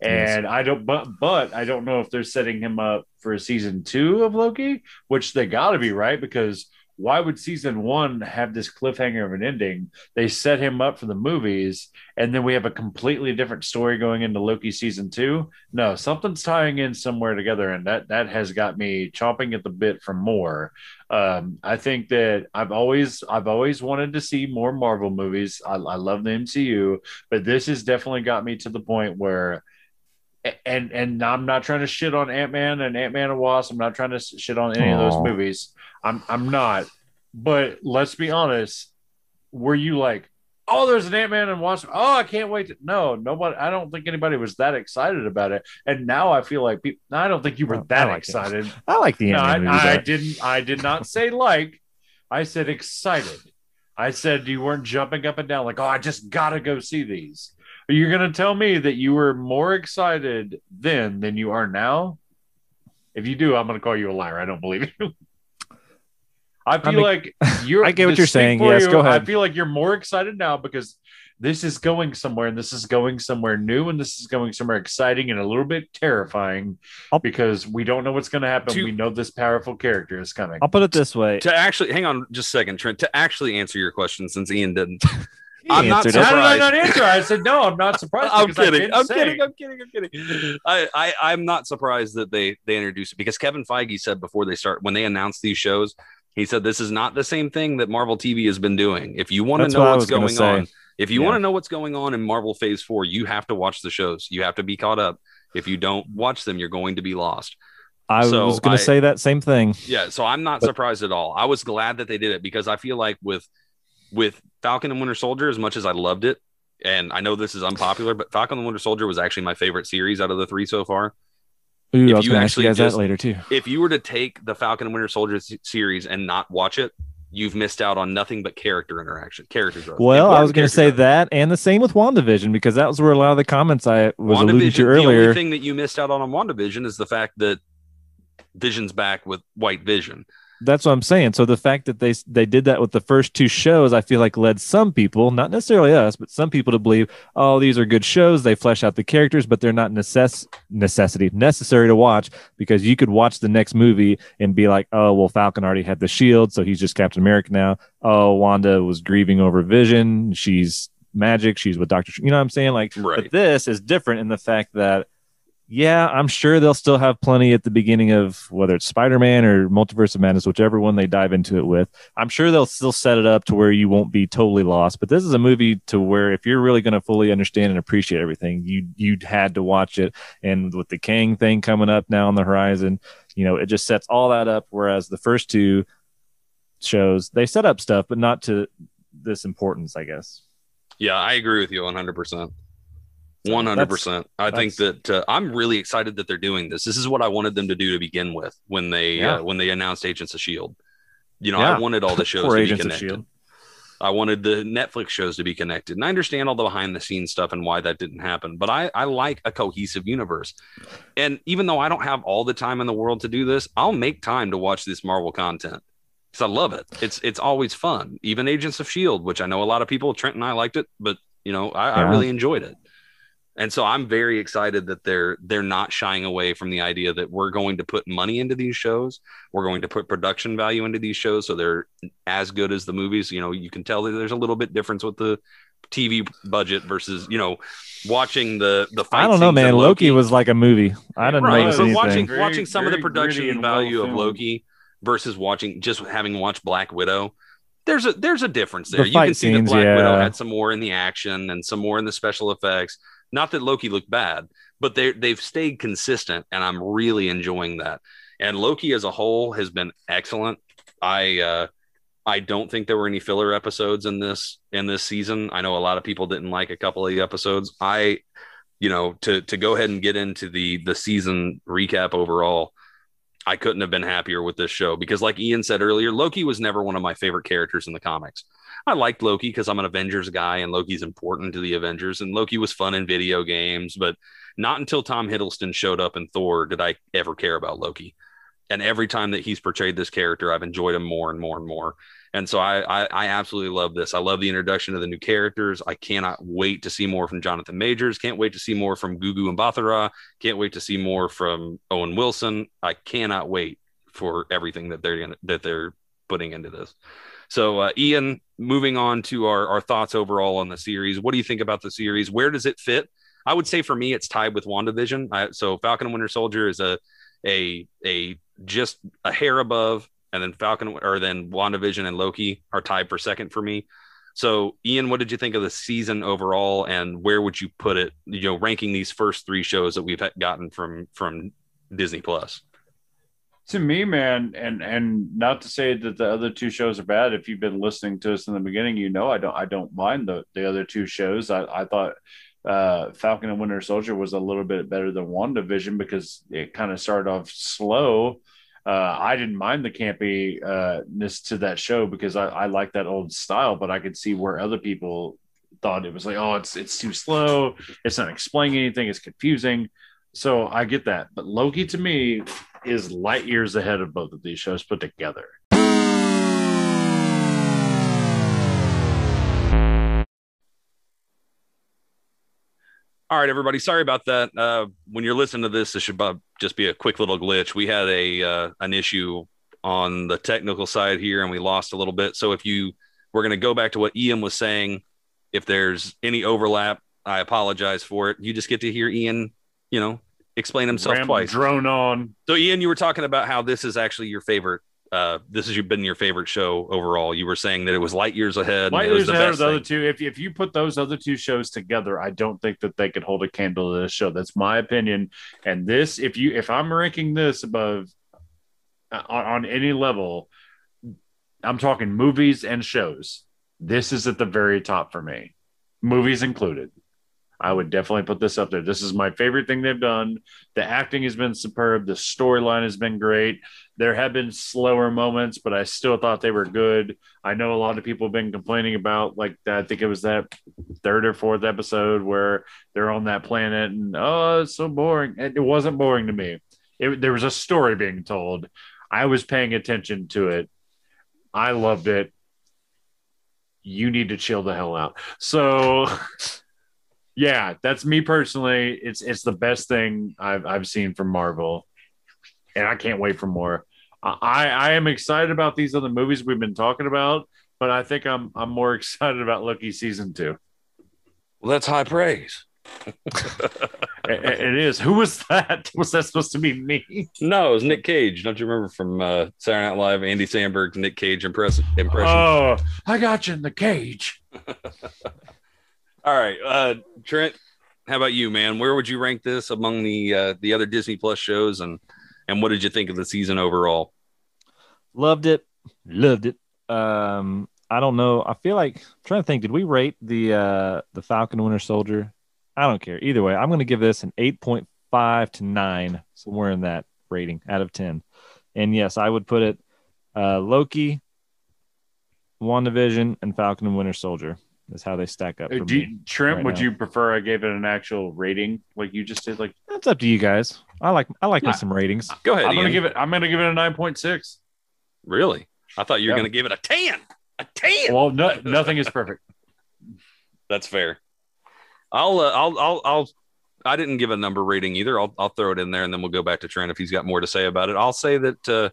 And yes. I don't but but I don't know if they're setting him up for a season two of Loki, which they gotta be, right? Because why would season one have this cliffhanger of an ending? They set him up for the movies, and then we have a completely different story going into Loki season two. No, something's tying in somewhere together, and that that has got me chomping at the bit for more. Um, I think that I've always I've always wanted to see more Marvel movies. I, I love the M C U, but this has definitely got me to the point where. And and I'm not trying to shit on Ant-Man and Ant-Man and Wasp. I'm not trying to shit on any Aww. Of those movies. I'm I'm not. But let's be honest. Were you like, oh, there's an Ant-Man and Wasp? Oh, I can't wait. To... No, nobody. I don't think anybody was that excited about it. And now I feel like people. I don't think you were that I like excited. It. I like the Ant-Man. No, I, I didn't. I did not say like. I said excited. I said you weren't jumping up and down like, oh, I just gotta go see these. You're going to tell me that you were more excited then than you are now? If you do, I'm going to call you a liar. I don't believe you. I feel I mean, like you're... I get what you're saying. Yes, you, go ahead. I feel like you're more excited now because this is going somewhere, and this is going somewhere new, and this is going somewhere exciting and a little bit terrifying I'll, because we don't know what's going to happen. To, we know this powerful character is coming. I'll put it this way. To actually... Hang on just a second, Trent. To actually answer your question, since Ian didn't... He I'm not surprised. How did I not answer? I said no. I'm not surprised. I'm kidding. I'm say. kidding. I'm kidding. I'm kidding. I, I I'm not surprised that they they introduced it because Kevin Feige said before they start when they announced these shows, he said this is not the same thing that Marvel T V has been doing. If you want to know what what's going on, if you yeah. want to know what's going on in Marvel Phase Four, you have to watch the shows. You have to be caught up. If you don't watch them, you're going to be lost. I so was going to say that same thing. Yeah. So I'm not but, surprised at all. I was glad that they did it because I feel like with. With Falcon and Winter Soldier, as much as I loved it, and I know this is unpopular, but Falcon and Winter Soldier was actually my favorite series out of the three so far. Ooh, if I was you actually ask you guys just, that later too. If you were to take the Falcon and Winter Soldier s- series and not watch it, you've missed out on nothing but character interaction, character growth. Well, Important I was going to say growth. That, and the same with WandaVision, because that was where a lot of the comments I was alluding to earlier. The only thing that you missed out on on WandaVision is the fact that Vision's back with White Vision. That's what I'm saying. So the fact that they they did that with the first two shows, I feel like led some people, not necessarily us, but some people to believe, oh, these are good shows. They flesh out the characters, but they're not necess- necessity necessary to watch because you could watch the next movie and be like, oh, well, Falcon already had the shield, so he's just Captain America now. Oh, Wanda was grieving over Vision. She's magic. She's with Doctor Sh- You know what I'm saying? Like, right. But this is different in the fact that yeah, I'm sure they'll still have plenty at the beginning of whether it's Spider-Man or Multiverse of Madness, whichever one they dive into it with. I'm sure they'll still set it up to where you won't be totally lost. But this is a movie to where if you're really going to fully understand and appreciate everything, you you had to watch it. And with the Kang thing coming up now on the horizon, you know, it just sets all that up. Whereas the first two shows, they set up stuff, but not to this importance, I guess. Yeah, I agree with you one hundred percent. one hundred percent. I think that uh, I'm really excited that they're doing this. This is what I wanted them to do to begin with when they yeah. uh, when they announced Agents of S H I E L D. You know, yeah. I wanted all the shows to Agents be connected. I wanted the Netflix shows to be connected. And I understand all the behind the scenes stuff and why that didn't happen. But I, I like a cohesive universe. And even though I don't have all the time in the world to do this, I'll make time to watch this Marvel content. Because I love it. It's, it's always fun. Even Agents of S H I E L D, which I know a lot of people, Trent and I liked it. But, you know, I, yeah. I really enjoyed it. And so I'm very excited that they're they're not shying away from the idea that we're going to put money into these shows. We're going to put production value into these shows, so they're as good as the movies. You know, you can tell that there's a little bit difference with the T V budget versus, you know, watching the the fight. I don't know, man. Loki. Loki was like a movie. I didn't right. notice anything. Watching, very, watching some of the production value well of Loki versus watching just having watched Black Widow. There's a there's a difference there. The you can see scenes, that Black yeah. Widow had some more in the action and some more in the special effects. Not that Loki looked bad, but they they've stayed consistent, and I'm really enjoying that. And Loki as a whole has been excellent. I uh, I don't think there were any filler episodes in this in this season. I know a lot of people didn't like a couple of the episodes. I, you know, to to go ahead and get into the the season recap overall, I couldn't have been happier with this show because, like Ian said earlier, Loki was never one of my favorite characters in the comics. I liked Loki because I'm an Avengers guy and Loki's important to the Avengers, and Loki was fun in video games, but not until Tom Hiddleston showed up in Thor did I ever care about Loki. And every time that he's portrayed this character, I've enjoyed him more and more and more. And so I, I, I absolutely love this. I love the introduction of the new characters. I cannot wait to see more from Jonathan Majors. Can't wait to see more from Gugu and Mbatha-Raw. Can't wait to see more from Owen Wilson. I cannot wait for everything that they're gonna, that they're putting into this. So, uh, Ian, moving on to our, our thoughts overall on the series. What do you think about the series? Where does it fit? I would say for me, it's tied with WandaVision. I, so Falcon and Winter Soldier is a a a just a hair above, and then Falcon or then WandaVision and Loki are tied for second for me. So Ian, what did you think of the season overall, and where would you put it, you know, ranking these first three shows that we've gotten from from Disney Plus? To me, man, and and not to say that the other two shows are bad. If you've been listening to us in the beginning, you know I don't I don't mind the the other two shows. I, I thought uh, Falcon and Winter Soldier was a little bit better than WandaVision because it kind of started off slow. Uh, I didn't mind the campiness to that show because I, I like that old style, but I could see where other people thought it was like, oh, it's it's too slow. It's not explaining anything. It's confusing. So I get that. But Loki, to me, is light years ahead of both of these shows put together. All right, everybody. Sorry about that. Uh, when you're listening to this, it should just be a quick little glitch. We had a uh, an issue on the technical side here, and we lost a little bit. So if you we're going to go back to what Ian was saying, if there's any overlap, I apologize for it. You just get to hear Ian, you know, explain himself Ram twice. Drone on. So Ian, you were talking about how this is actually your favorite. Uh, this has been your favorite show overall. You were saying that it was light years ahead. Light years ahead of the other two. If if you put those other two shows together, I don't think that they could hold a candle to this show. That's my opinion. And this, if you if I'm ranking this above uh, on, on any level, I'm talking movies and shows. This is at the very top for me, movies included. I would definitely put this up there. This is my favorite thing they've done. The acting has been superb. The storyline has been great. There have been slower moments, but I still thought they were good. I know a lot of people have been complaining about, like, I think it was that third or fourth episode where they're on that planet and, oh, it's so boring. It wasn't boring to me. It, there was a story being told. I was paying attention to it. I loved it. You need to chill the hell out. So... yeah, that's me personally. It's it's the best thing I've I've seen from Marvel, and I can't wait for more. I, I am excited about these other movies we've been talking about, but I think I'm I'm more excited about Loki season two. Well, that's high praise. it, it is. Who was that? Was that supposed to be me? No, it was Nick Cage. Don't you remember from uh, Saturday Night Live? Andy Samberg's Nick Cage impression. Oh, I got you in the cage. All right, uh, Trent, how about you, man? Where would you rank this among the uh, the other Disney Plus shows, and and what did you think of the season overall? Loved it, loved it. Um, I don't know. I feel like I'm trying to think. Did we rate the uh, the Falcon Winter Soldier? I don't care. Either way, I'm going to give this an eight point five to nine, somewhere in that rating out of ten. And yes, I would put it uh, Loki, WandaVision, and Falcon and Winter Soldier. That's how they stack up. Do you, Trim, right would now. You prefer I gave it an actual rating, like you just did? Like that's up to you guys. I like I like yeah. me some ratings. Go ahead. I'm Ian. gonna give it. I'm gonna give it a nine point six. Really? I thought you were yep. gonna give it a ten. A ten. Well, no, nothing is perfect. That's fair. I'll uh, I'll I'll I'll I didn't give a number rating either. I'll I'll throw it in there, and then we'll go back to Trent if he's got more to say about it. I'll say that uh,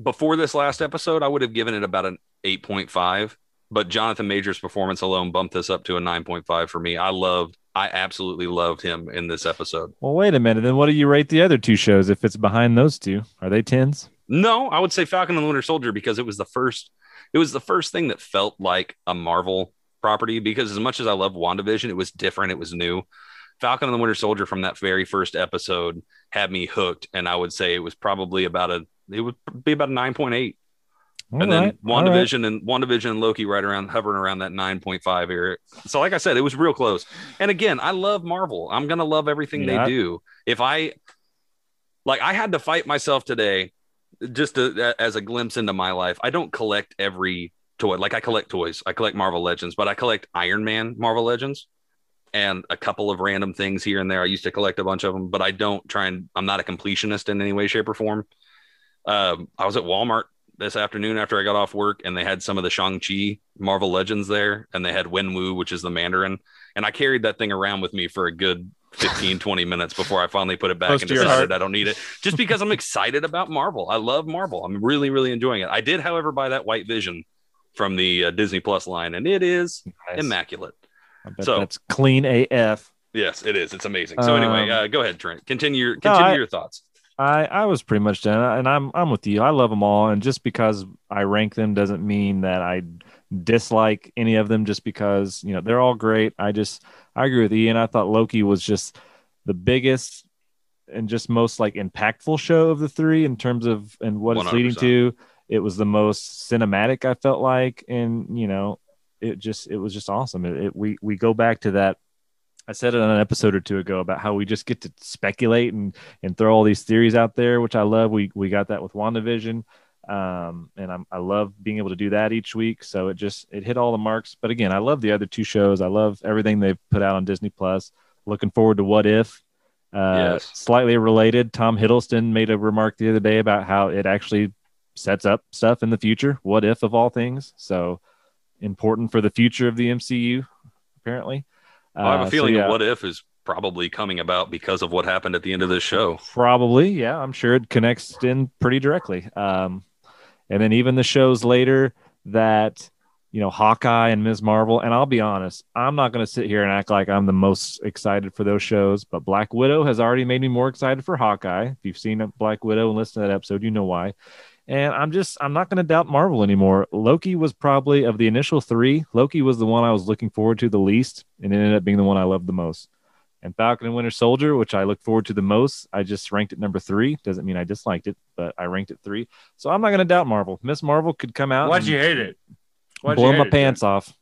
before this last episode, I would have given it about an eight point five, but Jonathan Majors' performance alone bumped this up to a nine point five for me. I loved, I absolutely loved him in this episode. Well, wait a minute. Then what do you rate the other two shows if it's behind those two? Are they tens? No, I would say Falcon and the Winter Soldier, because it was the first, it was the first thing that felt like a Marvel property, because as much as I love WandaVision, it was different. It was new. Falcon and the Winter Soldier from that very first episode had me hooked. And I would say it was probably about a, it would be about a nine point eight. All and right, then WandaVision right. and WandaVision and Loki right around hovering around that nine point five area. So like I said, it was real close. And again, I love Marvel. I'm going to love everything yeah. they do. If I, like I had to fight myself today just to, as a glimpse into my life. I don't collect every toy. Like I collect toys. I collect Marvel Legends, but I collect Iron Man Marvel Legends and a couple of random things here and there. I used to collect a bunch of them, but I don't try and I'm not a completionist in any way, shape or form. Um, I was at Walmart this afternoon after I got off work, and they had some of the Shang-Chi Marvel Legends there, and they had Wenwu, which is the Mandarin, and I carried that thing around with me for a good fifteen, twenty minutes before I finally put it back Close and decided I don't need it, just because I'm excited about Marvel. I love Marvel. I'm really, really enjoying it. I did, however, buy that White Vision from the uh, Disney Plus line, and it is nice. Immaculate. I bet so that's clean A F. Yes, it is. It's amazing. So um, anyway, uh, go ahead, Trent. Continue, continue no, I- your thoughts. I, I was pretty much done, and I'm I'm with you. I love them all, and just because I rank them doesn't mean that I dislike any of them. Just because, you know, they're all great. I just I agree with Ian. I thought Loki was just the biggest and just most like impactful show of the three in terms of and what one hundred percent it's leading to. It was the most cinematic, I felt like, and you know, it just it was just awesome. It, it we we go back to that. I said it on an episode or two ago about how we just get to speculate and, and throw all these theories out there, which I love. We we got that with WandaVision, um, and I'm, I love being able to do that each week. So it just it hit all the marks. But again, I love the other two shows. I love everything they've put out on Disney Plus. Looking forward to What If. Uh, yes. Slightly related, Tom Hiddleston made a remark the other day about how it actually sets up stuff in the future. What if, of all things? So important for the future of the M C U, apparently. Well, I have a feeling uh, so, yeah. What If is probably coming about because of what happened at the end of this show. Probably, yeah. I'm sure it connects in pretty directly. Um, and then even the shows later that, you know, Hawkeye and Miz Marvel, and I'll be honest, I'm not going to sit here and act like I'm the most excited for those shows, but Black Widow has already made me more excited for Hawkeye. If you've seen Black Widow and listened to that episode, you know why. And I'm just, I'm not going to doubt Marvel anymore. Loki was probably, of the initial three, Loki was the one I was looking forward to the least, and it ended up being the one I loved the most. And Falcon and Winter Soldier, which I look forward to the most, I just ranked it number three. Doesn't mean I disliked it, but I ranked it three. So I'm not going to doubt Marvel. Miss Marvel could come out. Why'd you hate it? Why'd blow you hate my it, pants dude? Off.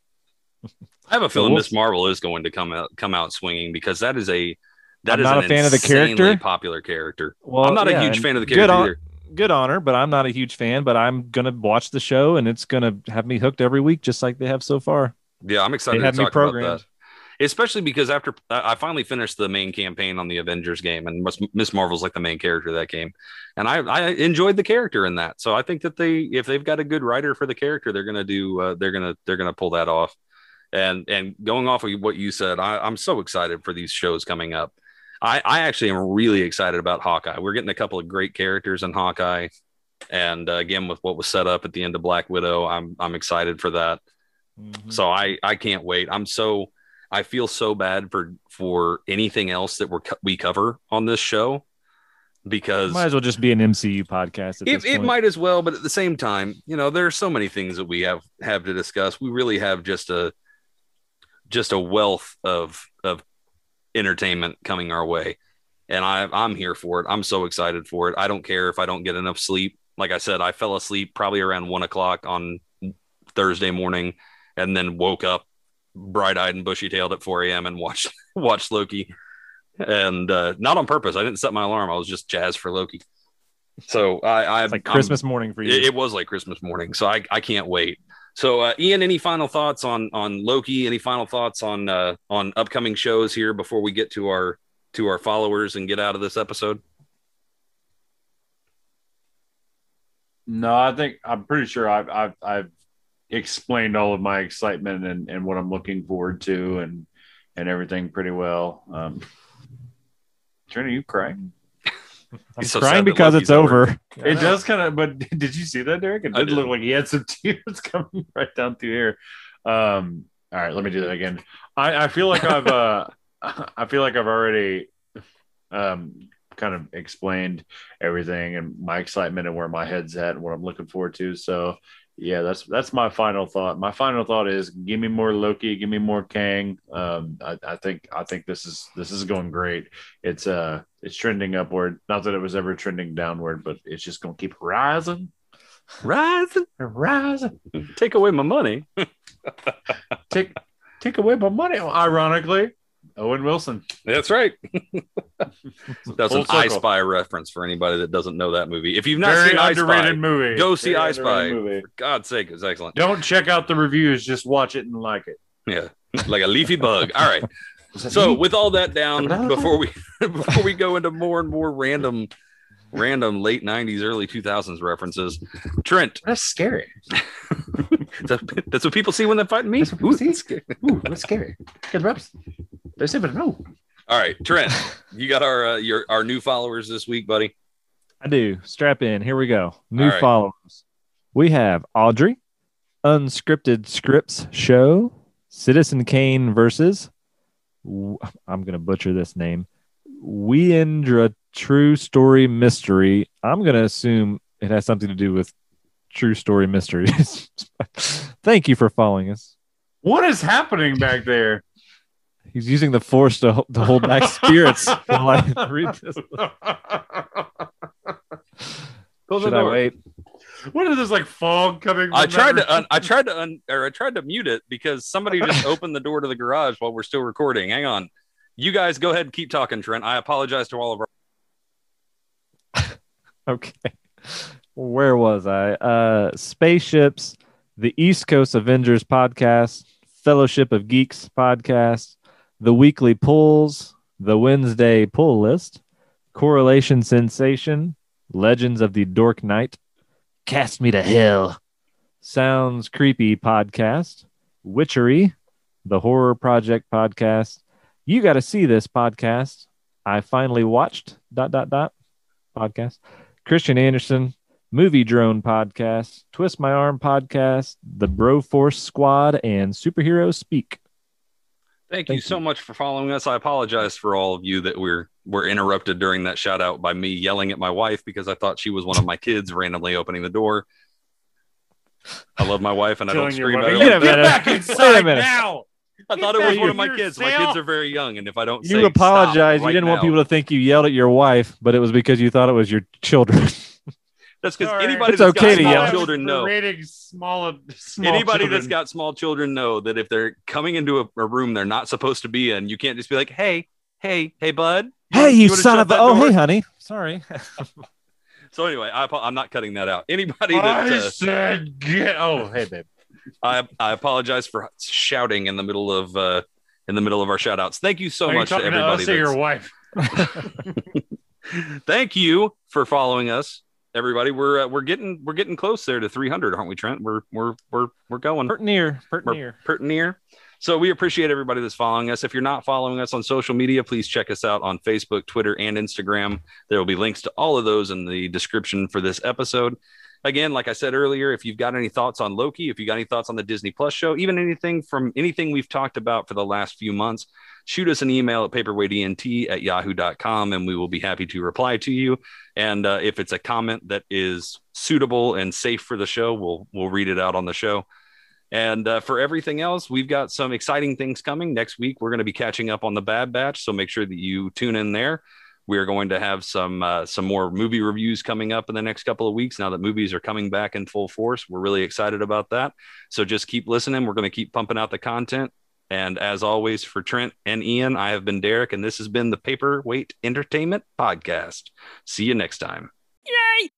I have a feeling Miss Marvel is going to come out, come out swinging, because that is a, that I'm is not an a fan of the character. Popular character. Well, I'm not yeah, a huge fan of the character on- either. Good honor, but I'm not a huge fan, but I'm gonna watch the show, and it's gonna have me hooked every week, just like they have so far. Yeah, I'm excited to talk about that, especially because after I finally finished the main campaign on the Avengers game, and Miss Marvel's like the main character of that game, and I, I enjoyed the character in that. So I think that they, if they've got a good writer for the character, they're gonna do, uh, they're gonna, they're gonna pull that off. And and going off of what you said, I, I'm so excited for these shows coming up. I, I actually am really excited about Hawkeye. We're getting a couple of great characters in Hawkeye. And uh, again, with what was set up at the end of Black Widow, I'm I'm excited for that. Mm-hmm. So I, I can't wait. I'm so I feel so bad for for anything else that we're co- we cover on this show, because might as well just be an M C U podcast. At it, this point. It might as well. But at the same time, you know, there are so many things that we have have to discuss. We really have just a just a wealth of of. entertainment coming our way, and I, I'm here for it. I'm so excited for it. I don't care if I don't get enough sleep. Like I said, I fell asleep probably around one o'clock on Thursday morning, and then woke up bright-eyed and bushy-tailed at four a.m. and watched watched Loki, and uh, not on purpose. I didn't set my alarm. I was just jazzed for Loki. So I, I it's like Christmas I'm, morning for you. It, it was like Christmas morning. So I, I can't wait. So, uh, Ian, any final thoughts on, on Loki? Any final thoughts on uh, on upcoming shows here before we get to our to our followers and get out of this episode? No, I think I'm pretty sure I've I've, I've explained all of my excitement and, and what I'm looking forward to, and and everything pretty well. Um, Trent, are you crying? I'm He's crying so because it's over. over. It does kind of, but did you see that, Derek? It did, did look like he had some tears coming right down through here. Um, all right, let me do that again. I, I feel like I've, uh, I feel like I've already, um, kind of explained everything and my excitement and where my head's at and what I'm looking forward to. So, yeah, that's that's my final thought. My final thought is, give me more Loki, give me more Kang. Um, I, I think I think this is this is going great. It's uh it's trending upward. Not that it was ever trending downward, but it's just going to keep rising, rising, rising. Take away my money. take take away my money. Ironically, Owen Wilson. That's right. That's Full an circle. I Spy reference for anybody that doesn't know that movie. If you've not Very seen I Spy, movie. go see Very I Spy. Movie. For God's sake, it was excellent. Don't check out the reviews. Just watch it and like it. Yeah, like a leafy bug. All right. So with all that down, before we before we go into more and more random, random late nineties, early two thousands references, Trent. That's scary. that's, that's what people see when they're fighting me. That's Ooh, that's scary. Ooh, that's scary. Good reps. All right, Trent, you got our uh, your our new followers this week, buddy. I do. Strap in. Here we go. New right. followers. We have Audrey, Unscripted Scripts Show, Citizen Kane versus, I'm going to butcher this name, Weendra True Story Mystery. I'm going to assume it has something to do with True Story Mysteries. Thank you for following us. What is happening back there? He's using the force to, to hold back spirits. I read this. Should I wait? What is this, like, fog coming? From I tried to, un, I tried to, un, or I tried to mute it because somebody just opened the door to the garage while we're still recording. Hang on, you guys go ahead and keep talking, Trent. I apologize to all of our. Okay, where was I? Uh, Spaceships, the East Coast Avengers podcast, Fellowship of Geeks podcast, the Weekly Pulls, the Wednesday Pull List, Correlation Sensation, Legends of the Dork Knight, Cast Me to Hell, Sounds Creepy podcast, Witchery, the Horror Project podcast, You Gotta See This podcast, I Finally Watched, dot, dot, dot, podcast, Christian Anderson, Movie Drone podcast, Twist My Arm podcast, the Bro Force Squad, and Superhero Speak. Thank, Thank you, you so much for following us. I apologize for all of you that we're we're interrupted during that shout out by me yelling at my wife because I thought she was one of my kids randomly opening the door. I love my wife and I don't scream at her. Get back inside now. I thought it was one of my kids. My kids are very young, and if I don't, you apologize. You didn't want people to think you yelled at your wife, but it was because you thought it was your children. That's because right. anybody that's okay got small yell. children know. Small, small anybody children. that's got small children know that if they're coming into a, a room they're not supposed to be in, you can't just be like, "Hey, hey, hey, bud, you hey, wanna, you, you son of a oh, door? hey, honey, sorry." So anyway, I, I'm not cutting that out. Anybody that I uh, said, get oh, hey, babe, I I apologize for shouting in the middle of uh, in the middle of our shout outs. Thank you so Are much you to everybody. To your wife. Thank you for following us. Everybody, we're uh, we're getting we're getting close there to three hundred, aren't we, Trent? We're we're we're we're going pert near, pert near, pert near. So we appreciate everybody that's following us. If you're not following us on social media, please check us out on Facebook, Twitter, and Instagram. There will be links to all of those in the description for this episode. Again, like I said earlier, if you've got any thoughts on Loki, if you got any thoughts on the Disney Plus show, even anything from anything we've talked about for the last few months, shoot us an email at paperweightent at yahoo dot com, and we will be happy to reply to you. And uh, if it's a comment that is suitable and safe for the show, we'll we'll read it out on the show. And uh, for everything else, we've got some exciting things coming. Next week, we're going to be catching up on the Bad Batch, so make sure that you tune in there. We are going to have some uh, some more movie reviews coming up in the next couple of weeks. Now that movies are coming back in full force, we're really excited about that. So just keep listening. We're going to keep pumping out the content. And as always, for Trent and Ian, I have been Derek, and this has been the Paperweight Entertainment Podcast. See you next time. Yay!